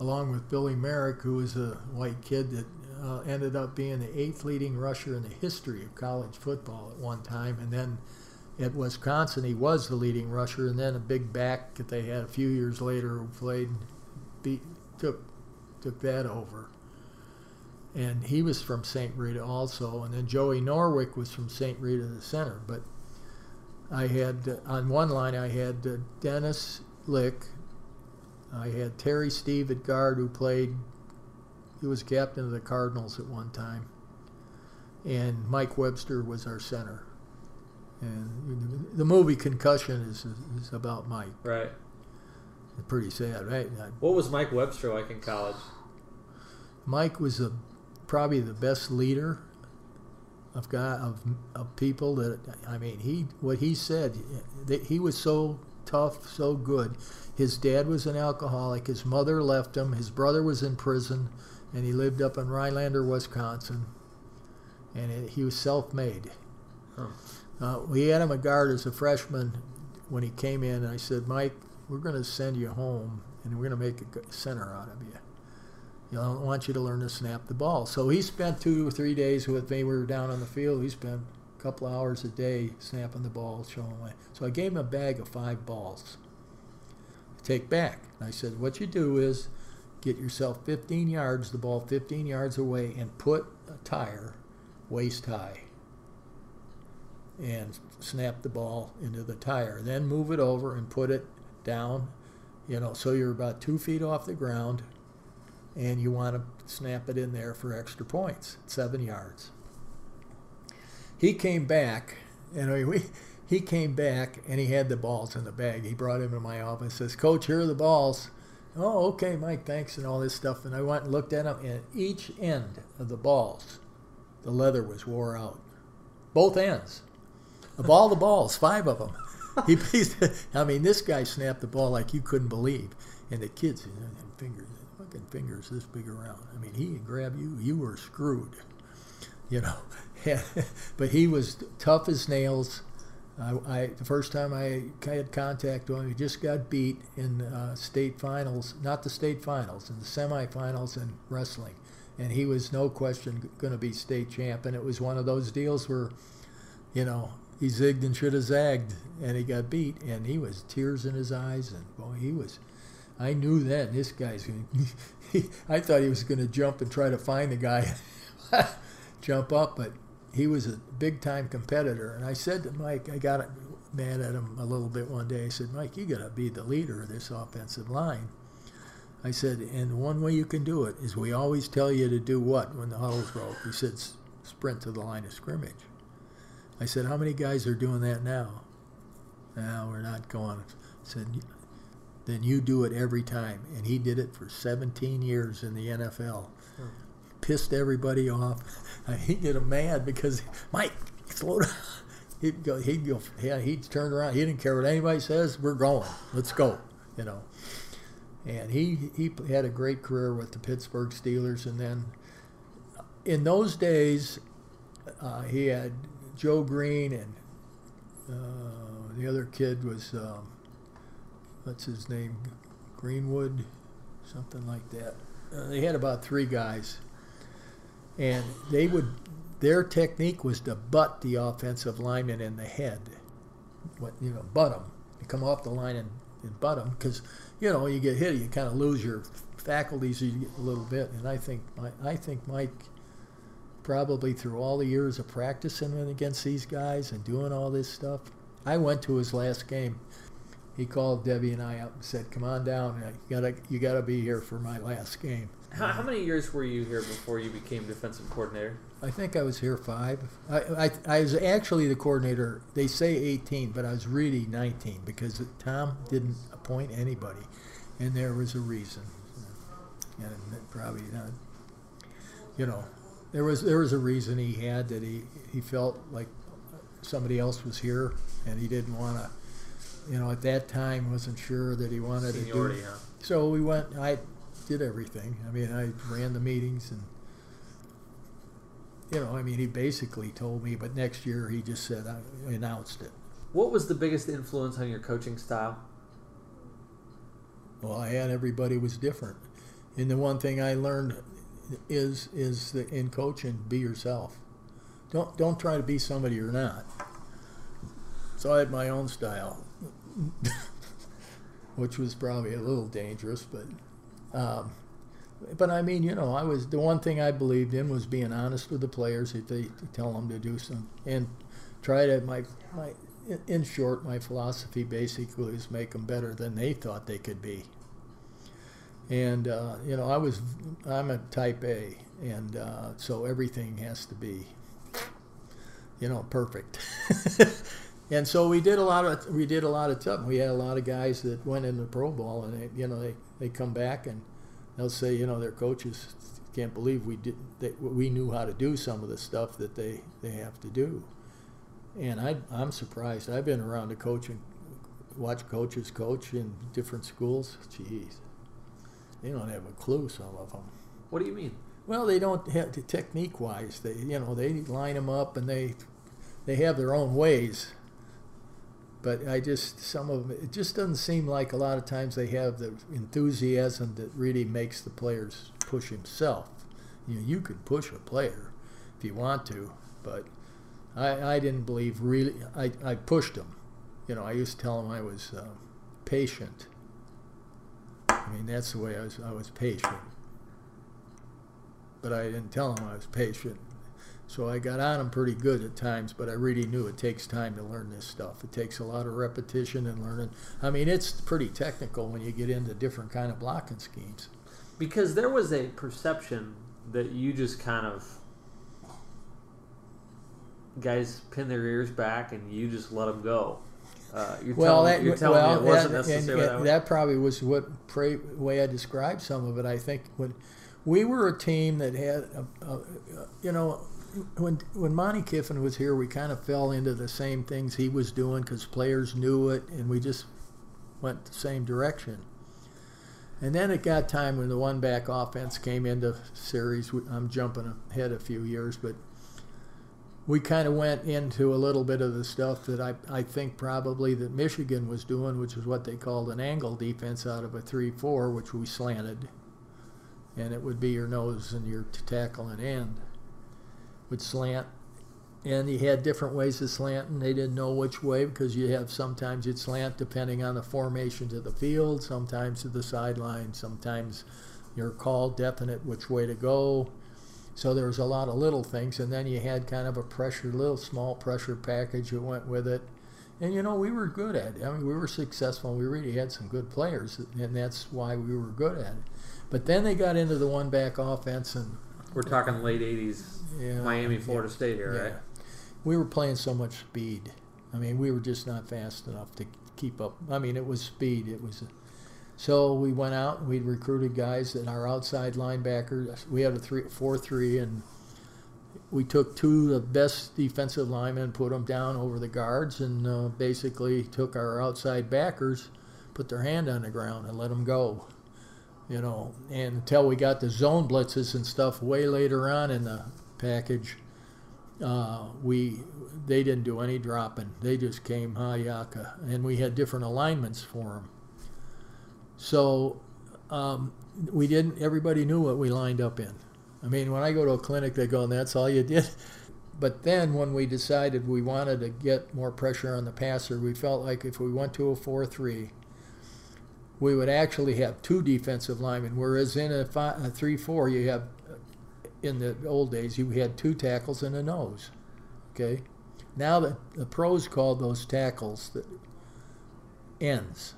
along with Billy Merrick, who was a white kid that uh, ended up being the eighth leading rusher in the history of college football at one time, and then. At Wisconsin, he was the leading rusher, and then a big back that they had a few years later who played, beat, took took that over. And he was from Saint Rita also, and then Joey Norwick was from Saint Rita, the center. But I had, uh, on one line, I had uh, Dennis Lick. I had Terry Steve at guard who played, he was captain of the Cardinals at one time. And Mike Webster was our center. And the movie Concussion is is about Mike. Right. It's pretty sad, right? What was Mike Webster like in college? Mike was a, probably the best leader of guy of of people that I mean he what he said he was so tough, so good. His dad was an alcoholic. His mother left him. His brother was in prison, and he lived up in Rhinelander, Wisconsin. And it, he was self-made. Huh. Uh, we had him a guard as a freshman when he came in, and I said, Mike, we're going to send you home, and we're going to make a center out of you. You know, I don't want you to learn to snap the ball. So he spent two or three days with me. We were down on the field. He spent a couple hours a day snapping the ball, showing away. So I gave him a bag of five balls to take back. And I said, what you do is get yourself fifteen yards, the ball fifteen yards away, and put a tire waist high. And snap the ball into the tire. Then move it over and put it down, you know, so you're about two feet off the ground, and you want to snap it in there for extra points, seven yards. He came back, and I mean, we, he came back, and he had the balls in the bag. He brought him to my office, says, Coach, here are the balls. Oh, okay, Mike, thanks, and all this stuff. And I went and looked at them, and each end of the balls, the leather was wore out, both ends. Of all the balls, five of them. He, I mean, this guy snapped the ball like you couldn't believe. And the kids, you know, fingers, fucking fingers this big around. I mean, he grabbed you, you were screwed, you know. But he was tough as nails. I, I the first time I had contact with him, he just got beat in uh, state finals, not the state finals, in the semifinals in wrestling. And he was no question going to be state champ. And it was one of those deals where, you know, he zigged and should have zagged, and he got beat, and he was tears in his eyes, and boy, he was. I knew then this guy's going. I thought he was going to jump and try to find the guy, jump up, but he was a big-time competitor. And I said to Mike, I got mad at him a little bit one day. I said, Mike, you got to be the leader of this offensive line. I said, and one way you can do it is we always tell you to do what when the huddle's broke. He said, sprint to the line of scrimmage. I said, how many guys are doing that now? No, we're not going. I said, then you do it every time. And he did it for seventeen years in the N F L. Sure. Pissed everybody off. He get him mad because, Mike, slow down. he'd go, he'd go, yeah, he'd turn around. He didn't care what anybody says. We're going. Let's go. You know. And he he had a great career with the Pittsburgh Steelers, and then in those days, uh, he had Joe Green and uh, the other kid was um, what's his name, Greenwood, something like that. Uh, they had about three guys, and they would their technique was to butt the offensive lineman in the head, what you know, butt him, you come off the line and, and butt him because. You know, you get hit, you kind of lose your faculties a little bit. And I think I think Mike probably through all the years of practicing against these guys and doing all this stuff, I went to his last game. He called Debbie and I up and said, "Come on down, you gotta you gotta be here for my last game." How, how many years were you here before you became defensive coordinator? I think I was here five. I, I, I was actually the coordinator. They say eighteen, but I was really nineteen because Tom didn't appoint anybody, and there was a reason. And probably not, you know, there was there was a reason he had that he he felt like somebody else was here, and he didn't want to. You know, at that time, wasn't sure that he wanted seniority, to do. Huh? So we went. I did everything. I mean, I ran the meetings and. You know, I mean, he basically told me, but next year he just said, I announced it. What was the biggest influence on your coaching style? Well, I had everybody was different. And the one thing I learned is is that in coaching, be yourself. Don't don't try to be somebody you're not. So I had my own style, which was probably a little dangerous, but... Um, But I mean, you know, I was the one thing I believed in was being honest with the players. If they tell them to do something, and try to my my in short, my philosophy basically is make them better than they thought they could be. And uh, you know, I was I'm a type A, and uh, so everything has to be, you know, perfect. And so we did a lot of we did a lot of stuff. We had a lot of guys that went into the Pro Bowl, and they, you know, they they come back and. They'll say, you know, their coaches can't believe we did that we knew how to do some of the stuff that they, they have to do. And I, I'm surprised. I've been around to coach and watch coaches coach in different schools. Jeez, they don't have a clue, some of them. What do you mean? Well, they don't have to, technique-wise. They, you know, they line them up and they, they have their own ways. But I just, some of them, it just doesn't seem like a lot of times they have the enthusiasm that really makes the players push himself. You know, you can push a player if you want to, but I, I didn't believe really, I, I pushed him. You know, I used to tell him I was uh, patient. I mean, that's the way I was, I was patient. But I didn't tell him I was patient. So I got on them pretty good at times, but I really knew it takes time to learn this stuff. It takes a lot of repetition and learning. I mean, it's pretty technical when you get into different kind of blocking schemes. Because there was a perception that you just kind of, guys pin their ears back and you just let them go. Uh, you're well, telling, that, you're telling well, me it wasn't that, necessarily and, and that way. That probably was what pray, way I described some of it. I think when we were a team that had, a, a, a, you know, When when Monty Kiffin was here, we kind of fell into the same things he was doing because players knew it, and we just went the same direction. And then it got time when the one-back offense came into series. I'm jumping ahead a few years, but we kind of went into a little bit of the stuff that I, I think probably that Michigan was doing, which was what they called an angle defense out of a three four, which we slanted. And it would be your nose and your tackle and end. Would slant, and he had different ways of slanting. They didn't know which way because you have sometimes you'd slant depending on the formation to the field, sometimes to the sideline, sometimes you're called definite which way to go. So there was a lot of little things, and then you had kind of a pressure, little small pressure package that went with it. And you know, we were good at it. I mean, we were successful. We really had some good players, and that's why we were good at it. But then they got into the one-back offense, and we're talking late eighties. Yeah, Miami, Florida yeah, State here, yeah. Right? We were playing so much speed. I mean, we were just not fast enough to keep up. I mean, it was speed. It was, so we went out and we recruited guys that our outside linebackers. We had a three, four, three, and we took two of the best defensive linemen, put them down over the guards, and uh, basically took our outside backers, put their hand on the ground and let them go, you know. And until we got the zone blitzes and stuff way later on in the package, uh, we they didn't do any dropping. They just came high-yaka, and we had different alignments for them. So um, we didn't. Everybody knew what we lined up in. I mean, when I go to a clinic, they go, and that's all you did. But then when we decided we wanted to get more pressure on the passer, we felt like if we went to a four three, we would actually have two defensive linemen, whereas in a three four, you have, in the old days, you had two tackles and a nose, okay? Now the, the pros call those tackles the ends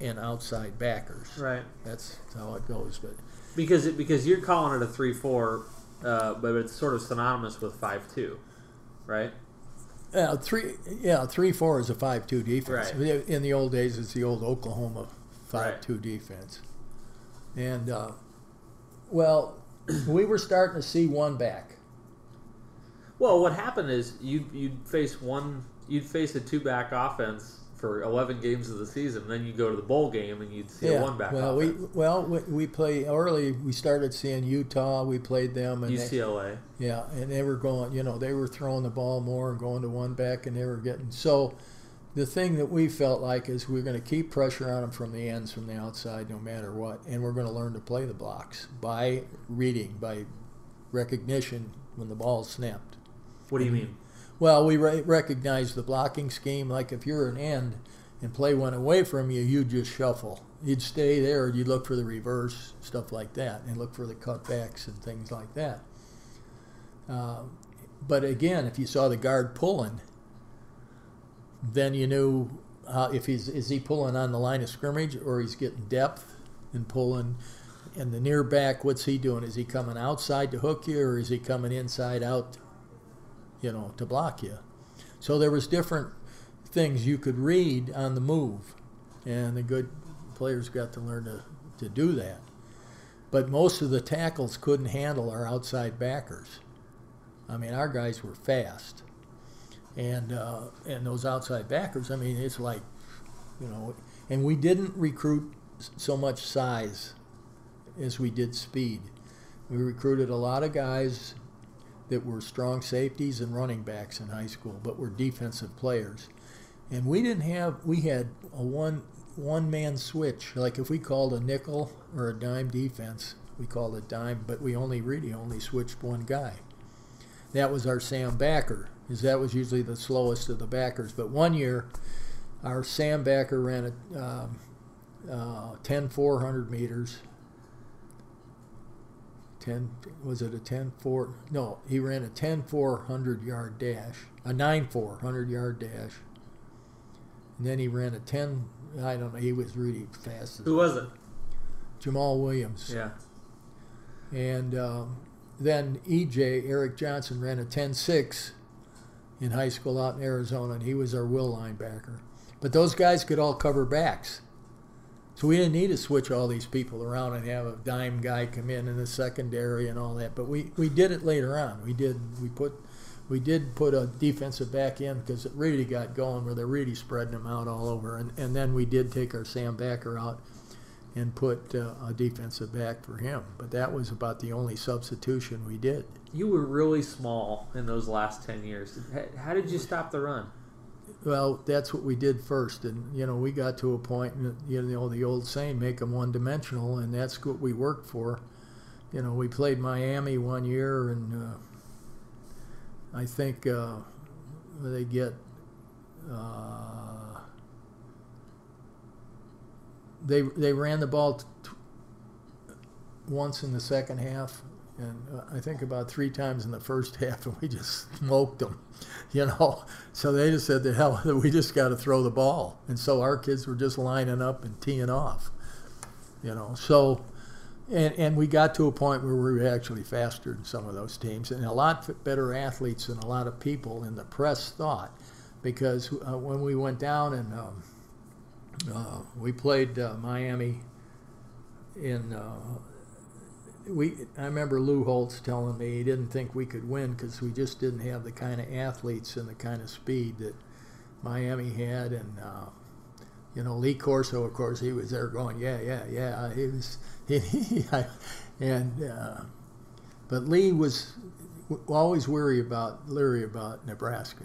and outside backers. Right. That's how it goes, but... Because it, because you're calling it a three four, uh, but it's sort of synonymous with five two, right? Uh, three, yeah, three four is a five two defense. Right. In the old days, it's the old Oklahoma five two right. defense. And, uh, well, we were starting to see one back. Well, what happened is you, you'd face one, you'd face a two-back offense for eleven games of the season, then you go to the bowl game and you'd see yeah, a one-back. Well, offense. we well we, we play early. We started seeing Utah. We played them and U C L A. They, yeah, and they were going. You know, they were throwing the ball more and going to one back, and they were getting. So, the thing that we felt like is we're going to keep pressure on them from the ends, from the outside, no matter what, and we're going to learn to play the blocks by reading, by recognition when the ball snapped. What do you mean? Well, we re- recognize the blocking scheme. Like if you're an end and play one away from you, you just shuffle. You'd stay there, you'd look for the reverse, stuff like that, and look for the cutbacks and things like that. Uh, but again, if you saw the guard pulling, then you knew uh, if he's is he pulling on the line of scrimmage or he's getting depth and pulling. And the near back, what's he doing? Is he coming outside to hook you or is he coming inside out, you know, to block you? So there was different things you could read on the move, and the good players got to learn to, to do that. But most of the tackles couldn't handle our outside backers. I mean, our guys were fast, and uh, and those outside backers, I mean, it's like, you know, and we didn't recruit so much size as we did speed. We recruited a lot of guys that were strong safeties and running backs in high school, but were defensive players. And we didn't have, we had a one, one-man switch. Like if we called a nickel or a dime defense, we called it dime, but we only really only switched one guy. That was our Sam backer, because that was usually the slowest of the backers. But one year, our Sam backer ran a, um, uh, ten four hundred meters. ten, was it a ten four? No, he ran a ten four hundred yard dash, a nine four hundred yard dash. And then he ran a ten, I don't know, he was really fast. Who was it? Jamal Williams. Yeah. And um, then E J, Eric Johnson, ran a ten six in high school out in Arizona, and he was our will linebacker. But those guys could all cover backs. So we didn't need to switch all these people around and have a dime guy come in in the secondary and all that. But we, we did it later on. We did we put we did put a defensive back in because it really got going where they're really spreading them out all over. And and then we did take our Sam backer out and put uh, a defensive back for him. But that was about the only substitution we did. You were really small in those last ten years. How did you stop the run? Well, that's what we did first, and you know we got to a point, and you know the old saying, make them one-dimensional, and that's what we worked for. You know, we played Miami one year, and uh, I think uh, they get uh, they they ran the ball t- once in the second half. And uh, I think about three times in the first half, and we just smoked them, you know. So they just said, the hell, we just got to throw the ball. And so our kids were just lining up and teeing off, you know. So, and, and we got to a point where we were actually faster than some of those teams, and a lot better athletes than a lot of people in the press thought, because uh, when we went down and um, uh, we played uh, Miami in uh, we, I remember Lou Holtz telling me he didn't think we could win because we just didn't have the kind of athletes and the kind of speed that Miami had. And, uh, you know, Lee Corso, of course, he was there going, yeah, yeah, yeah. He was, he, he, I, and, uh, but Lee was always weary about, leery about Nebraska,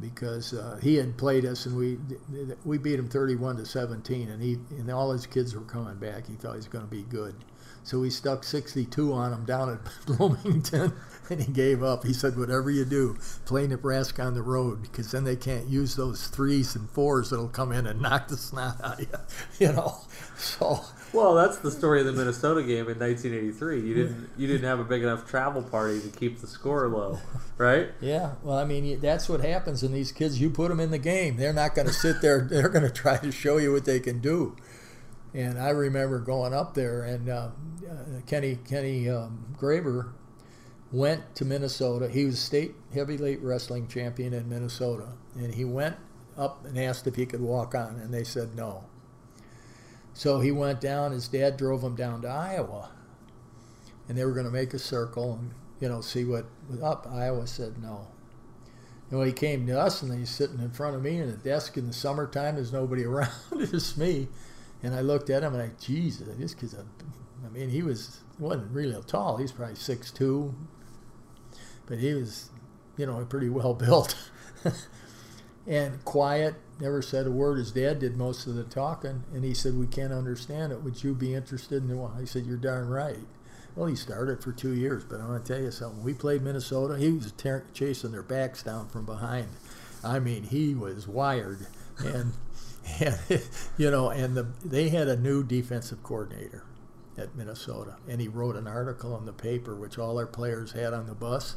because uh, he had played us and we we beat him thirty-one to seventeen, and he and all his kids were coming back. He thought he was going to be good, so he stuck sixty-two on him down at Bloomington, and he gave up. He said, "Whatever you do, play Nebraska on the road, because then they can't use those threes and fours that'll come in and knock the snot out of you." You know, so. Well, that's the story of the Minnesota game in nineteen eighty-three. You didn't you didn't have a big enough travel party to keep the score low, right? Yeah. Well, I mean, that's what happens in these kids. You put them in the game. They're not going to sit there. They're going to try to show you what they can do. And I remember going up there, and uh, Kenny Kenny um, Graber went to Minnesota. He was state heavyweight wrestling champion in Minnesota. And he went up and asked if he could walk on, and they said no. So he went down, his dad drove him down to Iowa, and they were going to make a circle and, you know, see what was up. Iowa said no. And when he came to us, and he's sitting in front of me in a desk in the summertime, there's nobody around, it's me. And I looked at him and I, geez, this kid's a, I mean, he was, wasn't really tall. He's probably six two, but he was, you know, pretty well built. And quiet, never said a word. His dad did most of the talking, and he said, "We can't understand it. Would you be interested in the one?" I said, "You're darn right." Well, he started for two years, but I'm going to tell you something. We played Minnesota. He was ter- chasing their backs down from behind. I mean, he was wired, and and you know, and the they had a new defensive coordinator at Minnesota, and he wrote an article in the paper, which all our players had on the bus.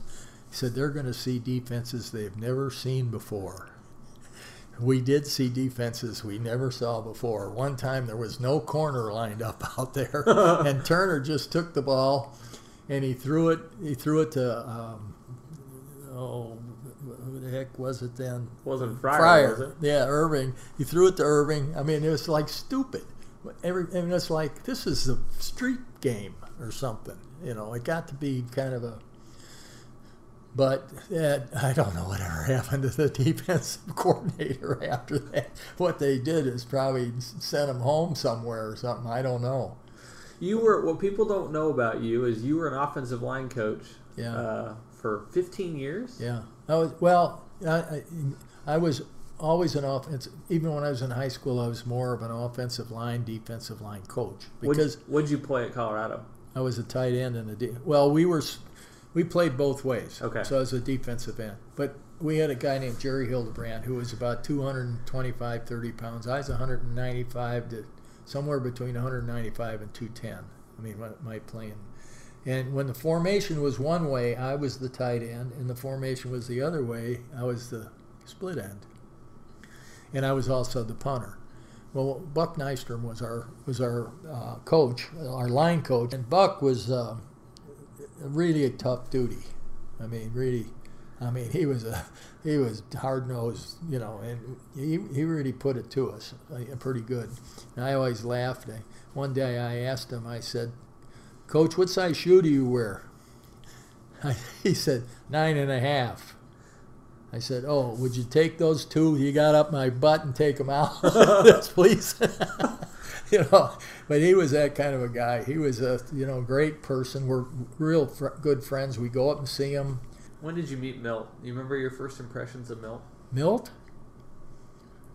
He said they're going to see defenses they've never seen before. We did see defenses we never saw before. One time there was no corner lined up out there, and Turner just took the ball, and he threw it. He threw it to um, oh, who the heck was it then? Wasn't Fryer? Fryer. Was it? Yeah, Irving. He threw it to Irving. I mean, it was like stupid. Every, I mean, it's like this is a street game or something. You know, it got to be kind of a. But uh, I don't know whatever happened to the defensive coordinator after that. What they did is probably sent him home somewhere or something. I don't know. You were what people don't know about you is you were an offensive line coach. Yeah. Uh, for fifteen years. Yeah. I was, well, I, I was always an offense. Even when I was in high school, I was more of an offensive line, defensive line coach. Because what'd you, what'd you play at Colorado? I was a tight end and a D. Well, we were. We played both ways, okay. So I was a defensive end. But we had a guy named Jerry Hildebrand who was about two twenty-five, thirty pounds. I was one ninety-five to somewhere between one ninety-five and two ten, I mean, my playing. And when the formation was one way, I was the tight end, and the formation was the other way, I was the split end. And I was also the punter. Well, Buck Nystrom was our, was our uh, coach, our line coach, and Buck was... Uh, really a tough duty. I mean, really, I mean, he was a, he was hard-nosed, you know, and he, he really put it to us uh, pretty good. And I always laughed. I, one day I asked him, I said, "Coach, what size shoe do you wear?" I, he said, nine and a half. I said, "Oh, would you take those two you got up my butt and take them out?" Yes, please. You know, but he was that kind of a guy. He was a, you know, great person. We're real fr- good friends. We go up and see him. When did you meet Milt? Do you remember your first impressions of Milt? Milt?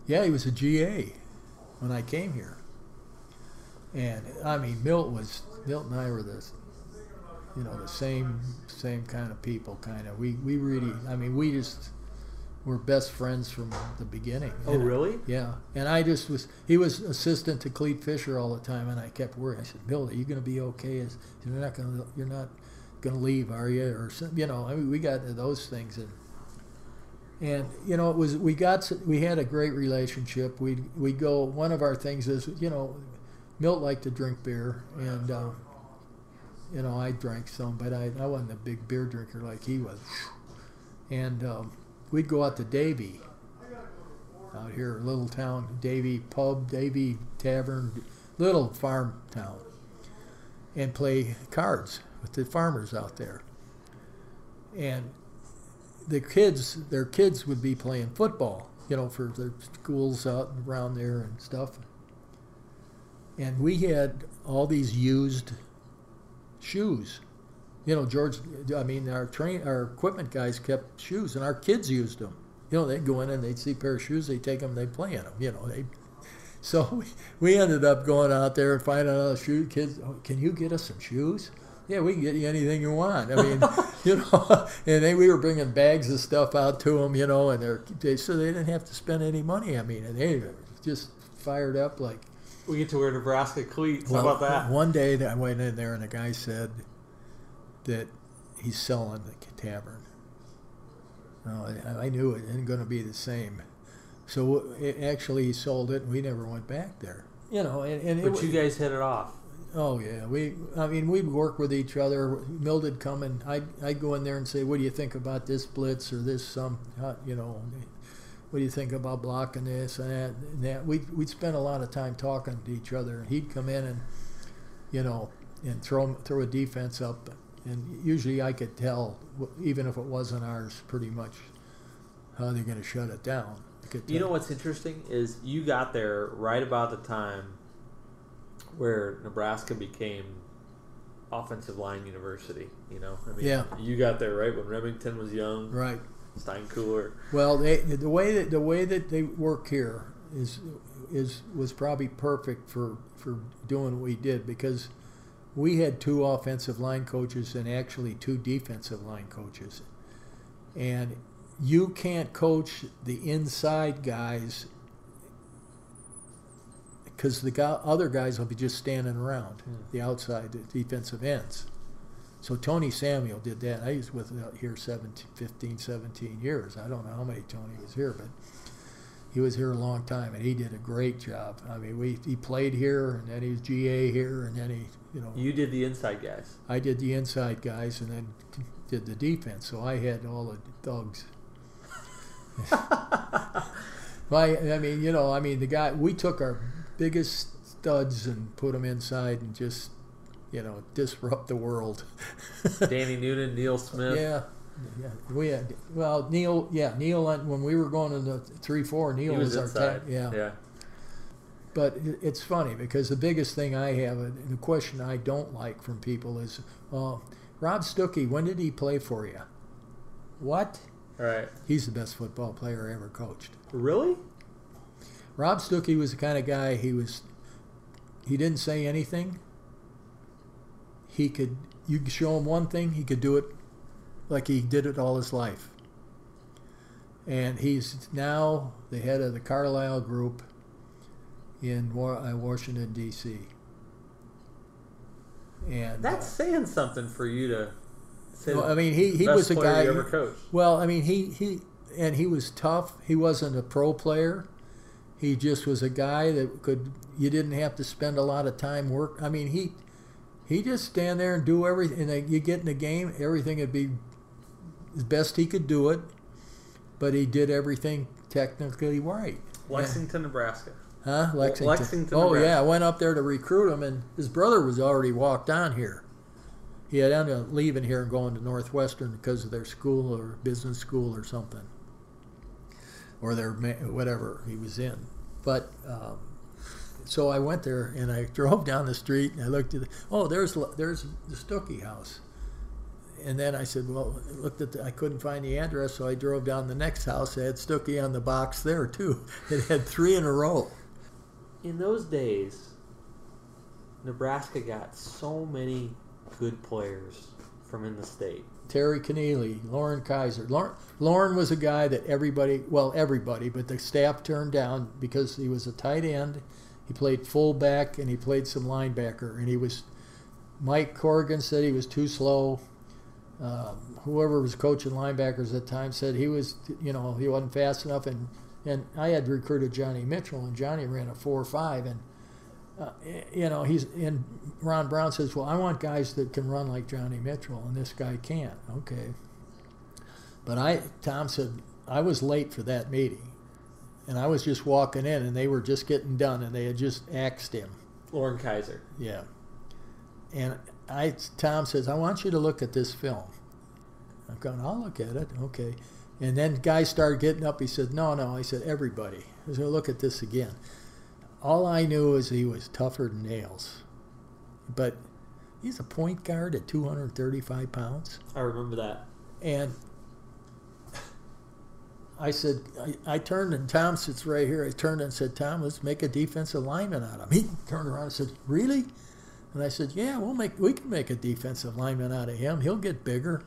Yeah, he was a G A when I came here. And I mean, Milt was Milt and I were the, you know, the same same kind of people. Kind of we we really. I mean, we just. We're best friends from the beginning. Oh, and really? I, yeah. And I just was, he was assistant to Clete Fisher all the time, and I kept worrying. I said, "Bill, are you going to be okay? Is, you're not going to, you're not going to leave, are you?" Or, you know, I mean, we got into those things. And, and you know, it was, we got, we had a great relationship. We'd, we'd go, one of our things is, you know, Milt liked to drink beer, and, um, you know, I drank some, but I, I wasn't a big beer drinker like he was. And, um, we'd go out to Davie, out here, little town, Davie pub, Davie tavern, little farm town. and play cards with the farmers out there. And the kids, their kids would be playing football, you know, for the schools out and around there and stuff. And we had all these used shoes. You know, George, I mean, our train, our equipment guys kept shoes, and our kids used them. You know, they'd go in and they'd see a pair of shoes, they'd take them, they'd play in them, you know. They, so we ended up going out there and finding another shoe. Kids, oh, can you get us some shoes? Yeah, we can get you anything you want. I mean, you know, and they, we were bringing bags of stuff out to them, you know, and they're, they, so they didn't have to spend any money. I mean, and they were just fired up like. We get to wear Nebraska cleats. Well, how about that? One day I went in there and a guy said that he's selling the tavern. No, I knew it wasn't going to be the same. So it actually he sold it, and we never went back there. You know, and, and but it, you guys hit it off. Oh yeah, we. I mean, we'd work with each other. Milt would come and I'd I'd go in there and say, "What do you think about this blitz or this some? Um, you know, what do you think about blocking this and that?" And that. We we'd spend a lot of time talking to each other. He'd come in and, you know, and throw throw a defense up, and usually I could tell, even if it wasn't ours, pretty much how they're going to shut it down. You know what's interesting is you got there right about the time where Nebraska became offensive line university, you know? I mean, yeah. You got there right when Remington was young. Right. Steinkuhler. Well, they, the way that the way that they work here is is was probably perfect for for doing what we did, because we had two offensive line coaches and actually two defensive line coaches. And you can't coach the inside guys because the go other guys will be just standing around, yeah. The outside, the defensive ends. So Tony Samuel did that. I was with him out here seventeen, fifteen, seventeen years. I don't know how many Tony was here, but he was here a long time, and he did a great job. I mean, we he played here, and then he was G A here, and then he, you know. You did the inside guys. I did the inside guys, and then did the defense. So I had all the thugs. My, I mean, you know, I mean, the guy, we took our biggest studs and put them inside and just, you know, disrupt the world. Danny Noonan, Neil Smith. Yeah, yeah, we had. Well, Neil, yeah, Neil. When we were going into three four, Neil he was, was our tech, yeah, yeah. But it's funny because the biggest thing I have, and the question I don't like from people is, uh, Rob Stuckey, when did he play for you? What? Right. He's the best football player I ever coached. Really? Rob Stuckey was the kind of guy, he was, he didn't say anything. He could, you could show him one thing, he could do it like he did it all his life. And he's now the head of the Carlisle group in Washington, D C And that's saying something for you to... Well, I mean, he, he was a guy. You ever coached. Well, I mean, he, he and he was tough. He wasn't a pro player. He just was a guy that could. You didn't have to spend a lot of time work. I mean, he he just stand there and do everything. And you get in the game, everything would be as best he could do it. But he did everything technically right. Lexington, yeah. Nebraska. Huh? Lexington. Lexington oh Nebraska. Yeah, I went up there to recruit him, and his brother was already walked on here. He had ended up leaving here and going to Northwestern because of their school or business school or something, or their whatever he was in. But um, so I went there and I drove down the street and I looked at the, oh there's there's the Stuckey house, and then I said, well, looked at the, I couldn't find the address, so I drove down the next house. It had Stuckey on the box there too. It had three in a row. In those days, Nebraska got so many good players from in the state. Terry Keneally, Lauren Kaiser. Lauren, Lauren was a guy that everybody, well, everybody, but the staff turned down because he was a tight end. He played fullback and he played some linebacker. And he was, Mike Corrigan said he was too slow. Um, whoever was coaching linebackers at the time said he was, you know, he wasn't fast enough. And, and I had recruited Johnny Mitchell, and Johnny ran a four or five, and Uh, you know, he's, and Ron Brown says, well, I want guys that can run like Johnny Mitchell, and this guy can't. Okay. But I, Tom said, I was late for that meeting, and I was just walking in, and they were just getting done, and they had just axed him. Lauren Kaiser. Yeah. and I, Tom says, I want you to look at this film. I'm going, I'll look at it, okay. And then the guy started getting up. He said, no, no. I said, everybody is going to look at this again. All I knew is he was tougher than nails. But he's a point guard at two hundred thirty-five pounds. I remember that. And I said, I, I turned, and Tom sits right here. I turned and said, Tom, let's make a defensive lineman out of him. He turned around and said, really? And I said, yeah, we'll make, we can make a defensive lineman out of him. He'll get bigger.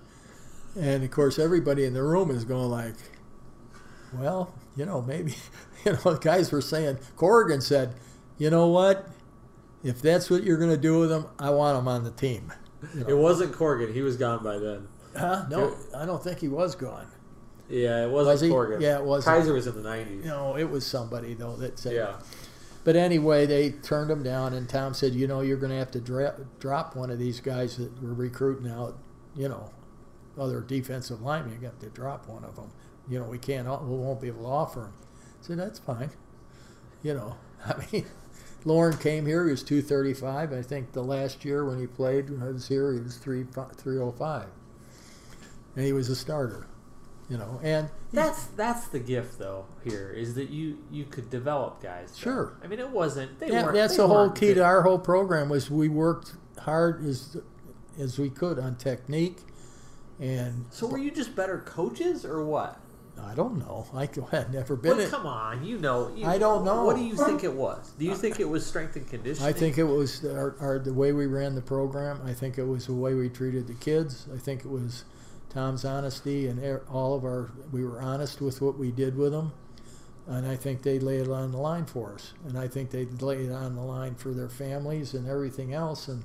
And, of course, everybody in the room is going like, well, you know, maybe, you know, the guys were saying, Corrigan said, you know what, if that's what you're going to do with him, I want him on the team. You know? It wasn't Corrigan. He was gone by then. Huh? No, I don't think he was gone. Yeah, it wasn't was Corrigan. Yeah, it was. Kaiser was in the nineties. No, it was somebody, though, that said yeah. That. But anyway, they turned him down, and Tom said, you know, you're going to have to dra drop one of these guys that we're recruiting out, you know, other defensive linemen. You got to drop one of them. You know, we can't, we won't be able to offer him. I said, that's fine. You know, I mean, Lauren came here, he was two thirty-five. I think the last year when he played, when I was here, he was three oh five. And he was a starter, you know. And that's that's the gift, though, here, is that you, you could develop guys. Though. Sure. I mean, it wasn't, they yeah, weren't. That's they the whole key good. to our whole program was we worked hard as, as we could on technique. And so were you just better coaches or what? I don't know. I had never been. Well, come on, you know. You, I don't know. What do you think it was? Do you think it was strength and conditioning? I think it was our, our, the way we ran the program. I think it was the way we treated the kids. I think it was Tom's honesty and all of our. We were honest with what we did with them, and I think they laid it on the line for us, and I think they laid it on the line for their families and everything else, and.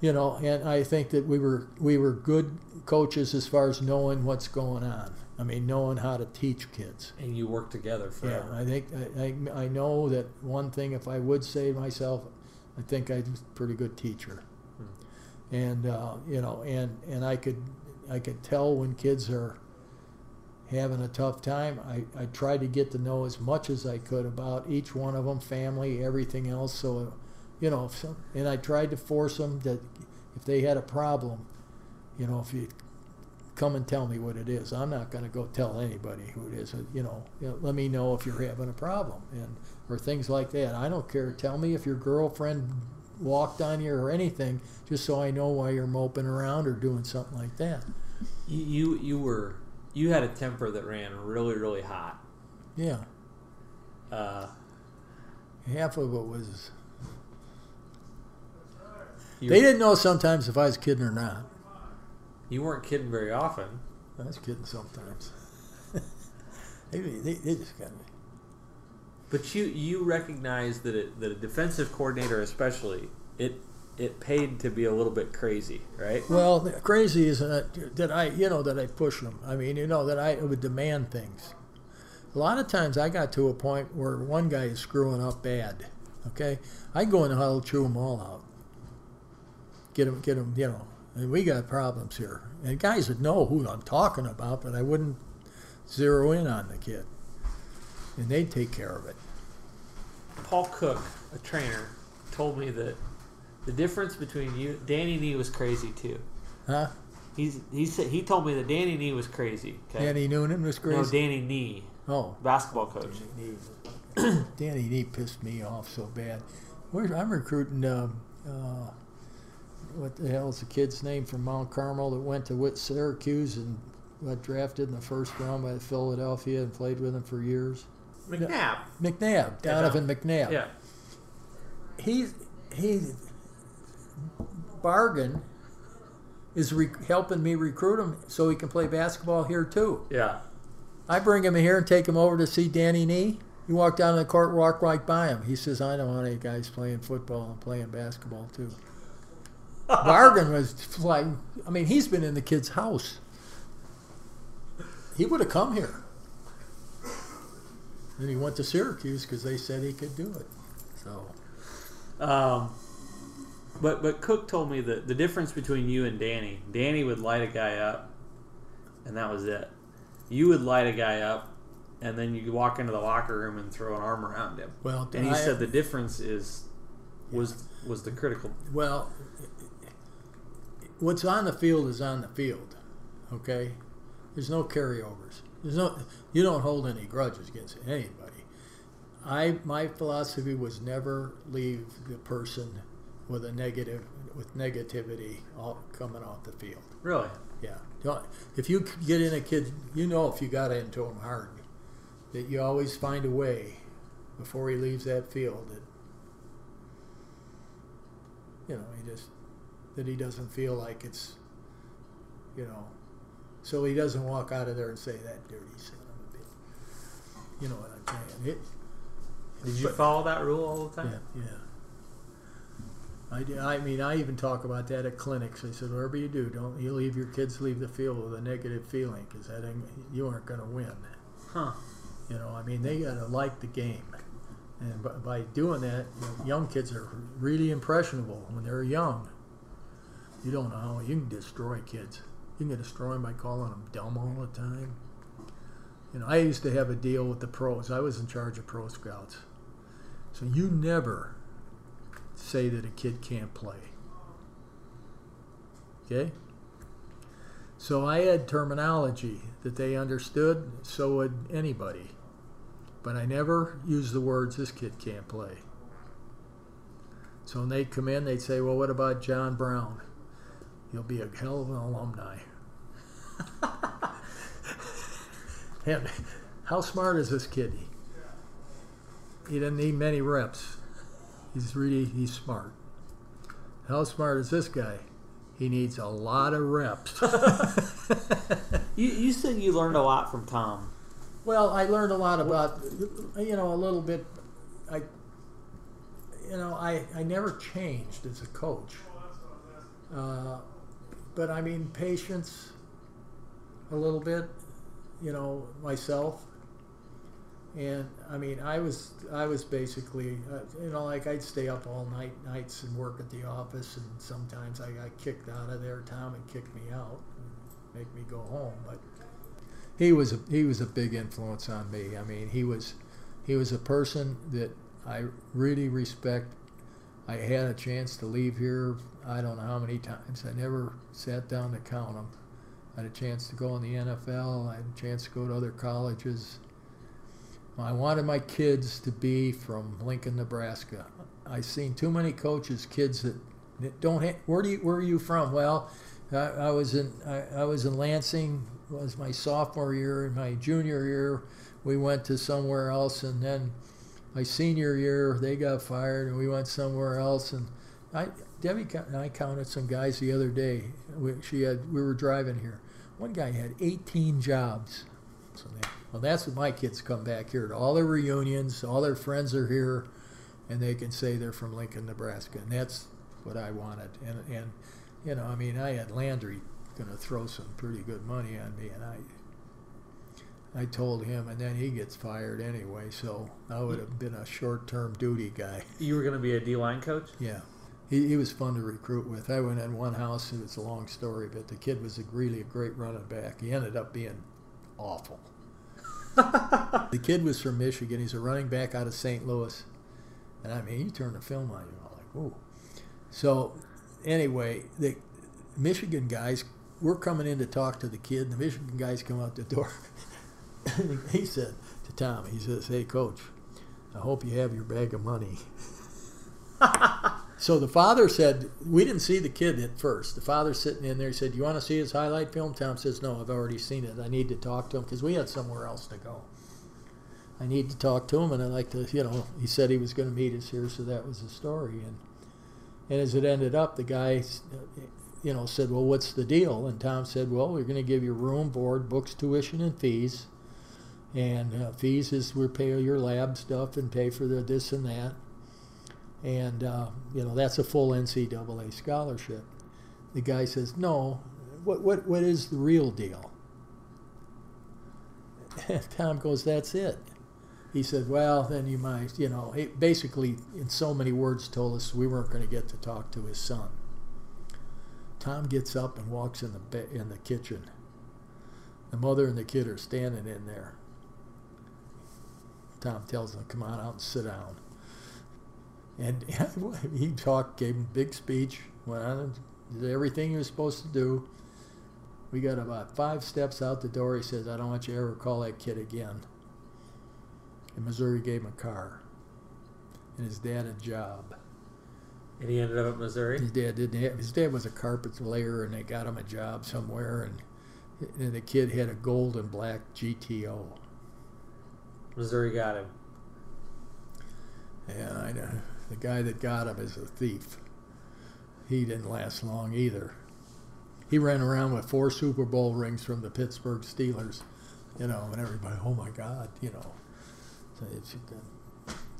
You know, and I think that we were we were good coaches as far as knowing what's going on. I mean, knowing how to teach kids. And you work together forever. Yeah, I think I, I, I know that one thing. If I would say to myself, I think I'm a pretty good teacher. Hmm. And uh, you know, and and I could I could tell when kids are having a tough time. I I tried to get to know as much as I could about each one of them, family, everything else. So. You know, if some, and I tried to force them that if they had a problem, you know, if you come and tell me what it is, I'm not going to go tell anybody who it is. You know, you know, let me know if you're having a problem and or things like that. I don't care. Tell me if your girlfriend walked on you or anything, just so I know why you're moping around or doing something like that. You you were you had a temper that ran really really hot. Yeah. Uh, half of it was. You they didn't know sometimes if I was kidding or not. You weren't kidding very often. I was kidding sometimes. they, they, they just got me. But you you recognize that it, that a defensive coordinator especially it it paid to be a little bit crazy, right? Well, crazy isn't it, that I you know that I pushed them. I mean you know that I would demand things. A lot of times I got to a point where one guy is screwing up bad. Okay, I go in the huddle, chew them all out. Get them, get them, you know, and we got problems here. And guys would know who I'm talking about, but I wouldn't zero in on the kid. And they'd take care of it. Paul Cook, a trainer, told me that the difference between you, Danny Nee was crazy too. Huh? He's, he, said, he told me that Danny Nee was crazy. Okay? Danny Noonan was crazy? No, Danny Nee. Oh. Basketball coach. Danny Nee, Danny Nee pissed me off so bad. Where's, I'm recruiting... Uh, uh, what the hell is the kid's name from Mount Carmel that went to Syracuse and got drafted in the first round by Philadelphia and played with him for years? McNabb. No, McNabb. Donovan McNabb. Yeah. He, he bargain is re helping me recruit him so he can play basketball here too. Yeah. I bring him here and take him over to see Danny Nee. He walked down the court, walked right by him. He says, I don't want any guys playing football and playing basketball too. Bargain was like, I mean, he's been in the kid's house. He would have come here. And he went to Syracuse because they said he could do it. So, um, but but Cook told me that the difference between you and Danny, Danny would light a guy up, and that was it. You would light a guy up, and then you walk into the locker room and throw an arm around him. Well, and he I, said the difference is was was the critical. Well, what's on the field is on the field, okay? There's no carryovers. There's no, you don't hold any grudges against anybody. I my philosophy was never leave the person with a negative, with negativity all coming off the field. Really? Yeah. If you get in a kid, you know, if you got into him hard, that you always find a way before he leaves that field that, you know, he just, that he doesn't feel like it's, you know, so he doesn't walk out of there and say, that dirty son of a bitch. You know what I'm saying? It, Did you but, follow that rule all the time? Yeah. yeah. I, did, I mean, I even talk about that at clinics. They said, whatever you do, don't you leave your kids leave the field with a negative feeling, because that ain't, you aren't going to win. Huh. You know, I mean, they got to like the game. And by, by doing that, young kids are really impressionable when they're young. You don't know how you can destroy kids. You can destroy them by calling them dumb all the time. You know, I used to have a deal with the pros. I was in charge of pro scouts. So you never say that a kid can't play. Okay? So I had terminology that they understood, so would anybody. But I never used the words, this kid can't play. So when they'd come in, they'd say, well, what about John Brown? He'll be a hell of an alumni. Man, how smart is this kid? He, he doesn't need many reps. He's really, he's smart. How smart is this guy? He needs a lot of reps. you, you said you learned a lot from Tom. Well, I learned a lot about, you know, a little bit. I, you know, I, I never changed as a coach. Uh, but, I mean, patience a little bit, you know, myself. And, I mean, I was I was basically, uh, you know, like I'd stay up all night nights and work at the office, and sometimes I got kicked out of there. Tom would kick me out and make me go home. But he was a, he was a big influence on me. I mean, he was he was a person that I really respect. I had a chance to leave here I don't know how many times. I never sat down to count them. I had a chance to go in the N F L. I had a chance to go to other colleges. I wanted my kids to be from Lincoln, Nebraska. I've seen too many coaches, kids that, that don't have, where do you, where are you from? Well, I, I was in I, I was in Lansing. It was my sophomore year, and my junior year we went to somewhere else, and then my senior year they got fired and we went somewhere else. And I Debbie and I counted some guys the other day. We, she had we were driving here. One guy had eighteen jobs. So they, well, that's what my kids come back here to. All their reunions, all their friends are here, and they can say they're from Lincoln, Nebraska. And that's what I wanted. And and you know, I mean, I had Landry going to throw some pretty good money on me, and I I told him, and then he gets fired anyway. So I would have been a short-term duty guy. You were going to be a D-line coach? Yeah. He, he was fun to recruit with. I went in one house, and it's a long story, but the kid was a, really a great running back. He ended up being awful. The kid was from Michigan. He's a running back out of Saint Louis. And, I mean, you turn the film on, you're all like, ooh. So, anyway, the Michigan guys, we're coming in to talk to the kid. The Michigan guys come out the door. He said to Tom, he says, hey, coach, I hope you have your bag of money. So the father said, we didn't see the kid at first. The father's sitting in there. He said, do you want to see his highlight film? Tom says, no, I've already seen it. I need to talk to him because we had somewhere else to go. I need to talk to him, and I'd like to, you know, he said he was going to meet us here, so that was the story. And and as it ended up, the guy, you know, said, well, what's the deal? And Tom said, well, we're going to give you room, board, books, tuition, and fees. And uh, fees is we'll pay your lab stuff and pay for the this and that. And, uh, you know, that's a full N C double A scholarship. The guy says, no, what what what is the real deal? Tom goes, that's it. He said, well, then you might, you know, he basically in so many words told us we weren't going to get to talk to his son. Tom gets up and walks in the, in the kitchen. The mother and the kid are standing in there. Tom tells them, come on out and sit down. And he talked, gave a big speech, went on and did everything he was supposed to do. We got about five steps out the door. He says, I don't want you to ever call that kid again. And Missouri gave him a car. And his dad a job. And he ended up at Missouri? His dad didn't have, his dad was a carpet layer, and they got him a job somewhere. And, and the kid had a gold and black G T O. Missouri got him. Yeah, I know. The guy that got him is a thief. He didn't last long either. He ran around with four Super Bowl rings from the Pittsburgh Steelers, you know, and everybody, oh my God, you know. So it's,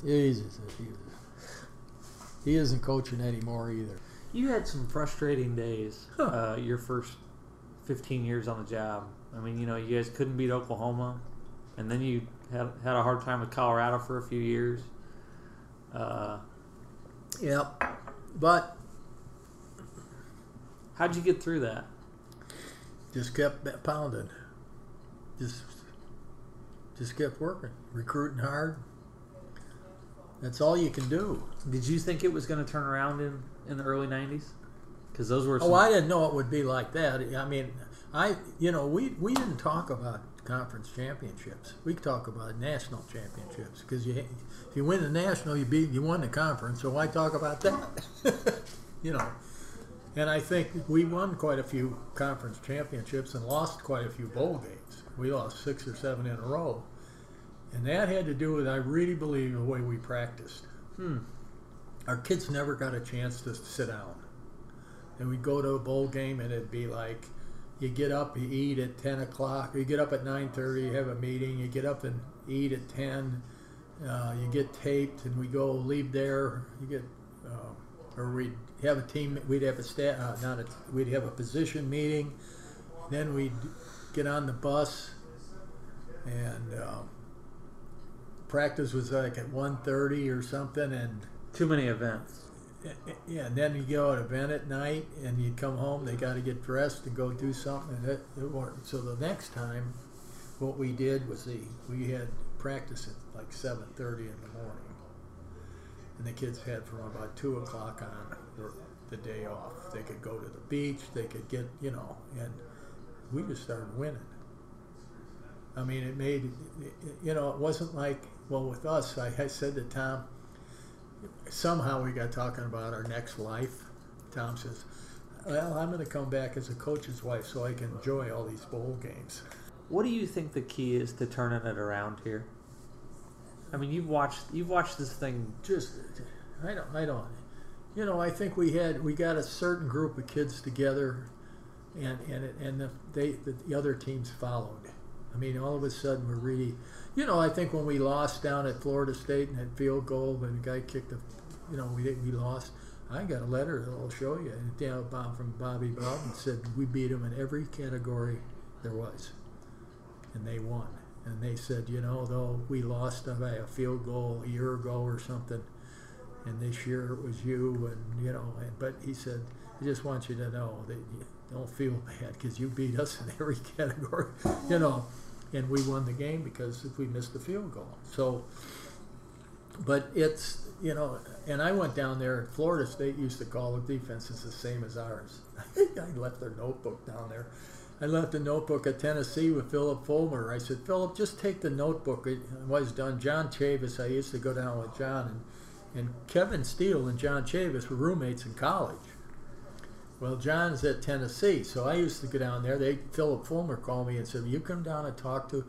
Jesus, he isn't coaching anymore either. You had some frustrating days, huh. uh, your first fifteen years on the job. I mean, you know, you guys couldn't beat Oklahoma, and then you had, had a hard time with Colorado for a few years. Uh, yep, but how'd you get through that? Just kept pounding. Just, just kept working, recruiting hard. That's all you can do. Did you think it was going to turn around in, in the early nineties? Because those were some... Oh, I didn't know it would be like that. I mean, I you know we we didn't talk about conference championships. We talk about national championships because you if you win the national, you beat you won the conference. So why talk about that? You know. And I think we won quite a few conference championships and lost quite a few bowl games. We lost six or seven in a row. And that had to do with, I really believe, the way we practiced. Hmm. Our kids never got a chance to sit down. And we'd go to a bowl game and it'd be like, you get up, you eat at ten o'clock, you get up at nine thirty, you have a meeting, you get up and eat at ten, uh, you get taped and we go leave there, you get, uh, or we'd have a team, we'd have a stat, uh, not a, we'd have a position meeting, then we'd get on the bus and uh, practice was like at one thirty or something. And too many events. Yeah, and then you go to an event at night, and you come home. They got to get dressed and go do something. And it, it worked. So the next time, what we did was the we had practice at like seven thirty in the morning, and the kids had from about two o'clock on the, the day off. They could go to the beach. They could get you know, and we just started winning. I mean, it made you know, it wasn't like well with us. I, I said to Tom. Somehow we got talking about our next life. Tom says, well, I'm going to come back as a coach's wife so I can enjoy all these bowl games. What do you think the key is to turning it around here? I mean, you've watched you've watched this thing. Just, I don't, I don't. You know, I think we had, we got a certain group of kids together and, and, and the, they, the, the other teams followed. I mean, all of a sudden we're really, you know, I think when we lost down at Florida State and that field goal and the guy kicked the, you know, we we lost. I got a letter that I'll show you from Bobby Bob and said we beat them in every category there was. And they won. And they said, you know, though we lost by a field goal a year ago or something, and this year it was you and, you know, and, but he said, I just want you to know that you don't feel bad because you beat us in every category, you know. And we won the game because if we missed the field goal. So, but it's, you know, and I went down there, and Florida State used to call the defenses the same as ours. I left their notebook down there. I left a notebook at Tennessee with Philip Fulmer. I said, Philip, just take the notebook. It was done. John Chavis, I used to go down with John. And, and Kevin Steele and John Chavis were roommates in college. Well, John's at Tennessee, so I used to go down there. They, Philip Fulmer called me and said, you come down and talk to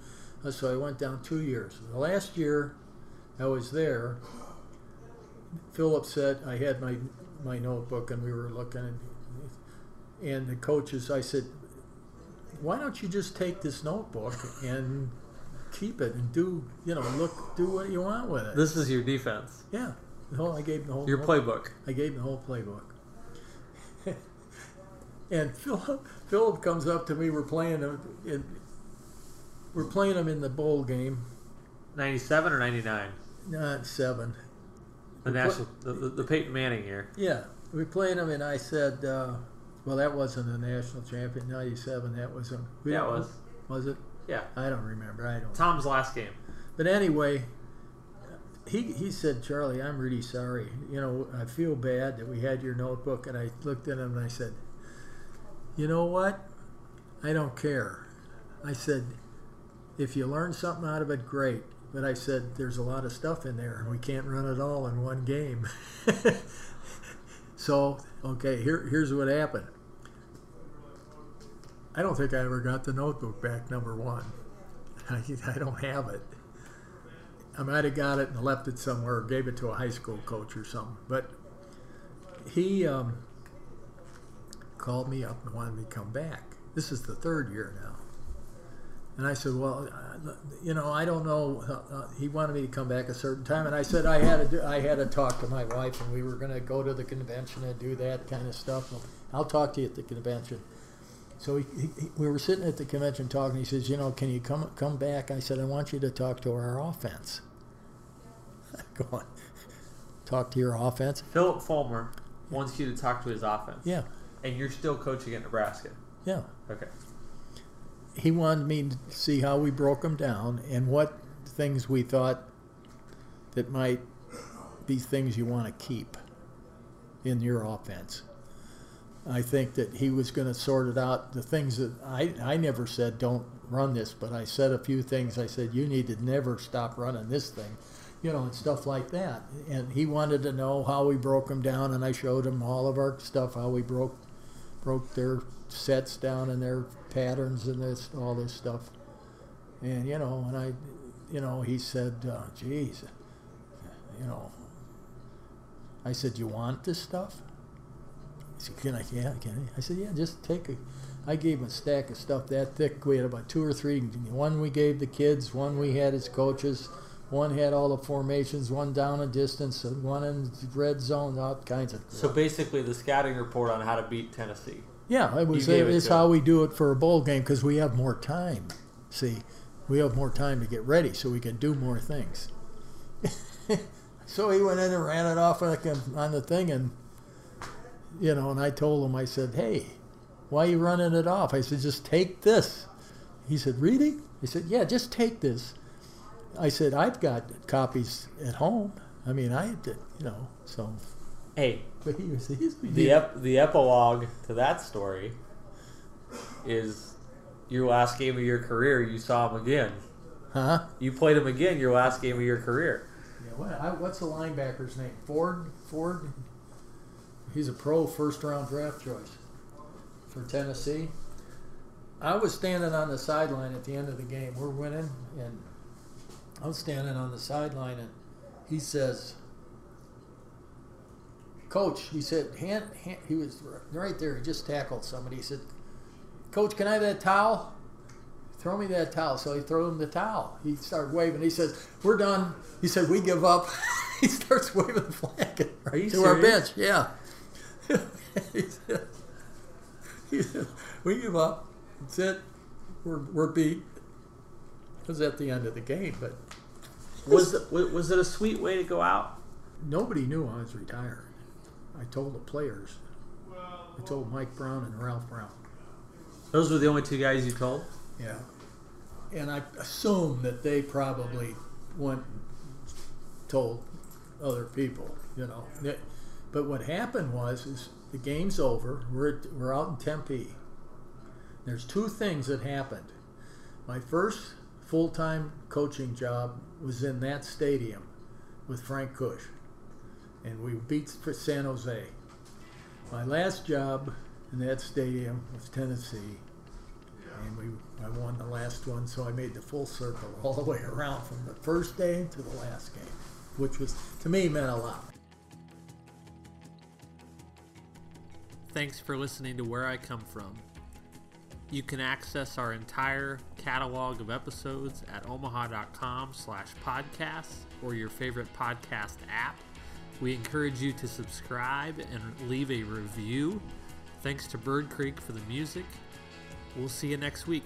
us. So I went down two years. The last year I was there, Philip said, I had my, my notebook and we were looking. And, and the coaches, I said, why don't you just take this notebook and keep it and do, you know, look, do what you want with it. This is your defense. Yeah. Well, I gave him the whole Your notebook. playbook. I gave him the whole playbook. And Philip, Philip comes up to me. We're playing him. In, we're playing him in the bowl game. Ninety-seven or ninety-nine? Not seven. The we national, play, the, the Peyton Manning year. Yeah, we played him, and I said, uh, "Well, that wasn't a national champion. Ninety-seven. That was a. That yeah, was. Was it? Yeah. I don't remember. I don't. Tom's remember. last game. But anyway, he, he said, Charlie, I'm really sorry. You know, I feel bad that we had your notebook. And I looked at him and I said, you know what? I don't care. I said, if you learn something out of it, great. But I said, there's a lot of stuff in there. And we can't run it all in one game. So, okay, here, here's what happened. I don't think I ever got the notebook back, number one. I, I don't have it. I might have got it and left it somewhere or gave it to a high school coach or something. But he um, called me up and wanted me to come back. This is the third year now. And I said, well, you know, I don't know. Uh, he wanted me to come back a certain time. And I said I had to do, I had to talk to my wife, and we were going to go to the convention and do that kind of stuff. Well, I'll talk to you at the convention. So he, he, we were sitting at the convention talking. He says, you know, can you come come back? I said, I want you to talk to our offense. Go on. Talk to your offense. Phil Fulmer yeah. wants you to talk to his offense. Yeah. And you're still coaching at Nebraska. Yeah. Okay. He wanted me to see how we broke them down and what things we thought that might be things you want to keep in your offense. I think that he was going to sort it out, the things that I, I never said don't run this, but I said a few things. I said, you need to never stop running this thing, you know, and stuff like that. And he wanted to know how we broke them down, and I showed him all of our stuff, how we broke broke their sets down and their patterns and this all this stuff. And, you know, and I, you know, he said, uh, geez, you know, I said, you want this stuff? He said, can I, yeah, can I? I said, yeah, just take a, I gave him a stack of stuff that thick. We had about two or three. One we gave the kids, one we had as coaches, one had all the formations, one down a distance, and one in red zone, all kinds of stuff. So basically the scouting report on how to beat Tennessee. Yeah, it was, it, it's it how we do it for a bowl game because we have more time. See, we have more time to get ready so we can do more things. So he went in and ran it off on the thing and, you know, and I told him, I said, hey, why are you running it off? I said, just take this. He said, really? I said, yeah, just take this. I said, I've got copies at home. I mean, I did, you know, so. Hey, but he was, he's, he, the, ep the epilogue to that story is your last game of your career, you saw him again. Huh? You played him again your last game of your career. Yeah, what, I, what's the linebacker's name? Ford? Ford? He's a pro first-round draft choice for Tennessee. I was standing on the sideline at the end of the game. We're winning, and I was standing on the sideline, and he says, Coach, he said, hand, hand, he was right there. He just tackled somebody. He said, Coach, can I have that towel? Throw me that towel. So he threw him the towel. He started waving. He says, we're done. He said, we give up. He starts waving the flag to serious? Our bench. Yeah. he, said, he said, we give up. That's it. We're, we're beat. It was at the end of the game. But was, the, was it a sweet way to go out? Nobody knew I was retired. I told the players. I told Mike Brown and Ralph Brown. Those were the only two guys you told? Yeah. And I assume that they probably went and told other people, you know. That, But what happened was, is the game's over. We're, at, we're out in Tempe. There's two things that happened. My first full-time coaching job was in that stadium with Frank Cush, and we beat San Jose. My last job in that stadium was Tennessee, and we, I won the last one, so I made the full circle all the way around from the first day to the last game, which was, to me, meant a lot. Thanks for listening to Where I Come From. You can access our entire catalog of episodes at omaha.com slash podcasts or your favorite podcast app. We encourage you to subscribe and leave a review. Thanks to Bird Creek for the music. We'll see you next week.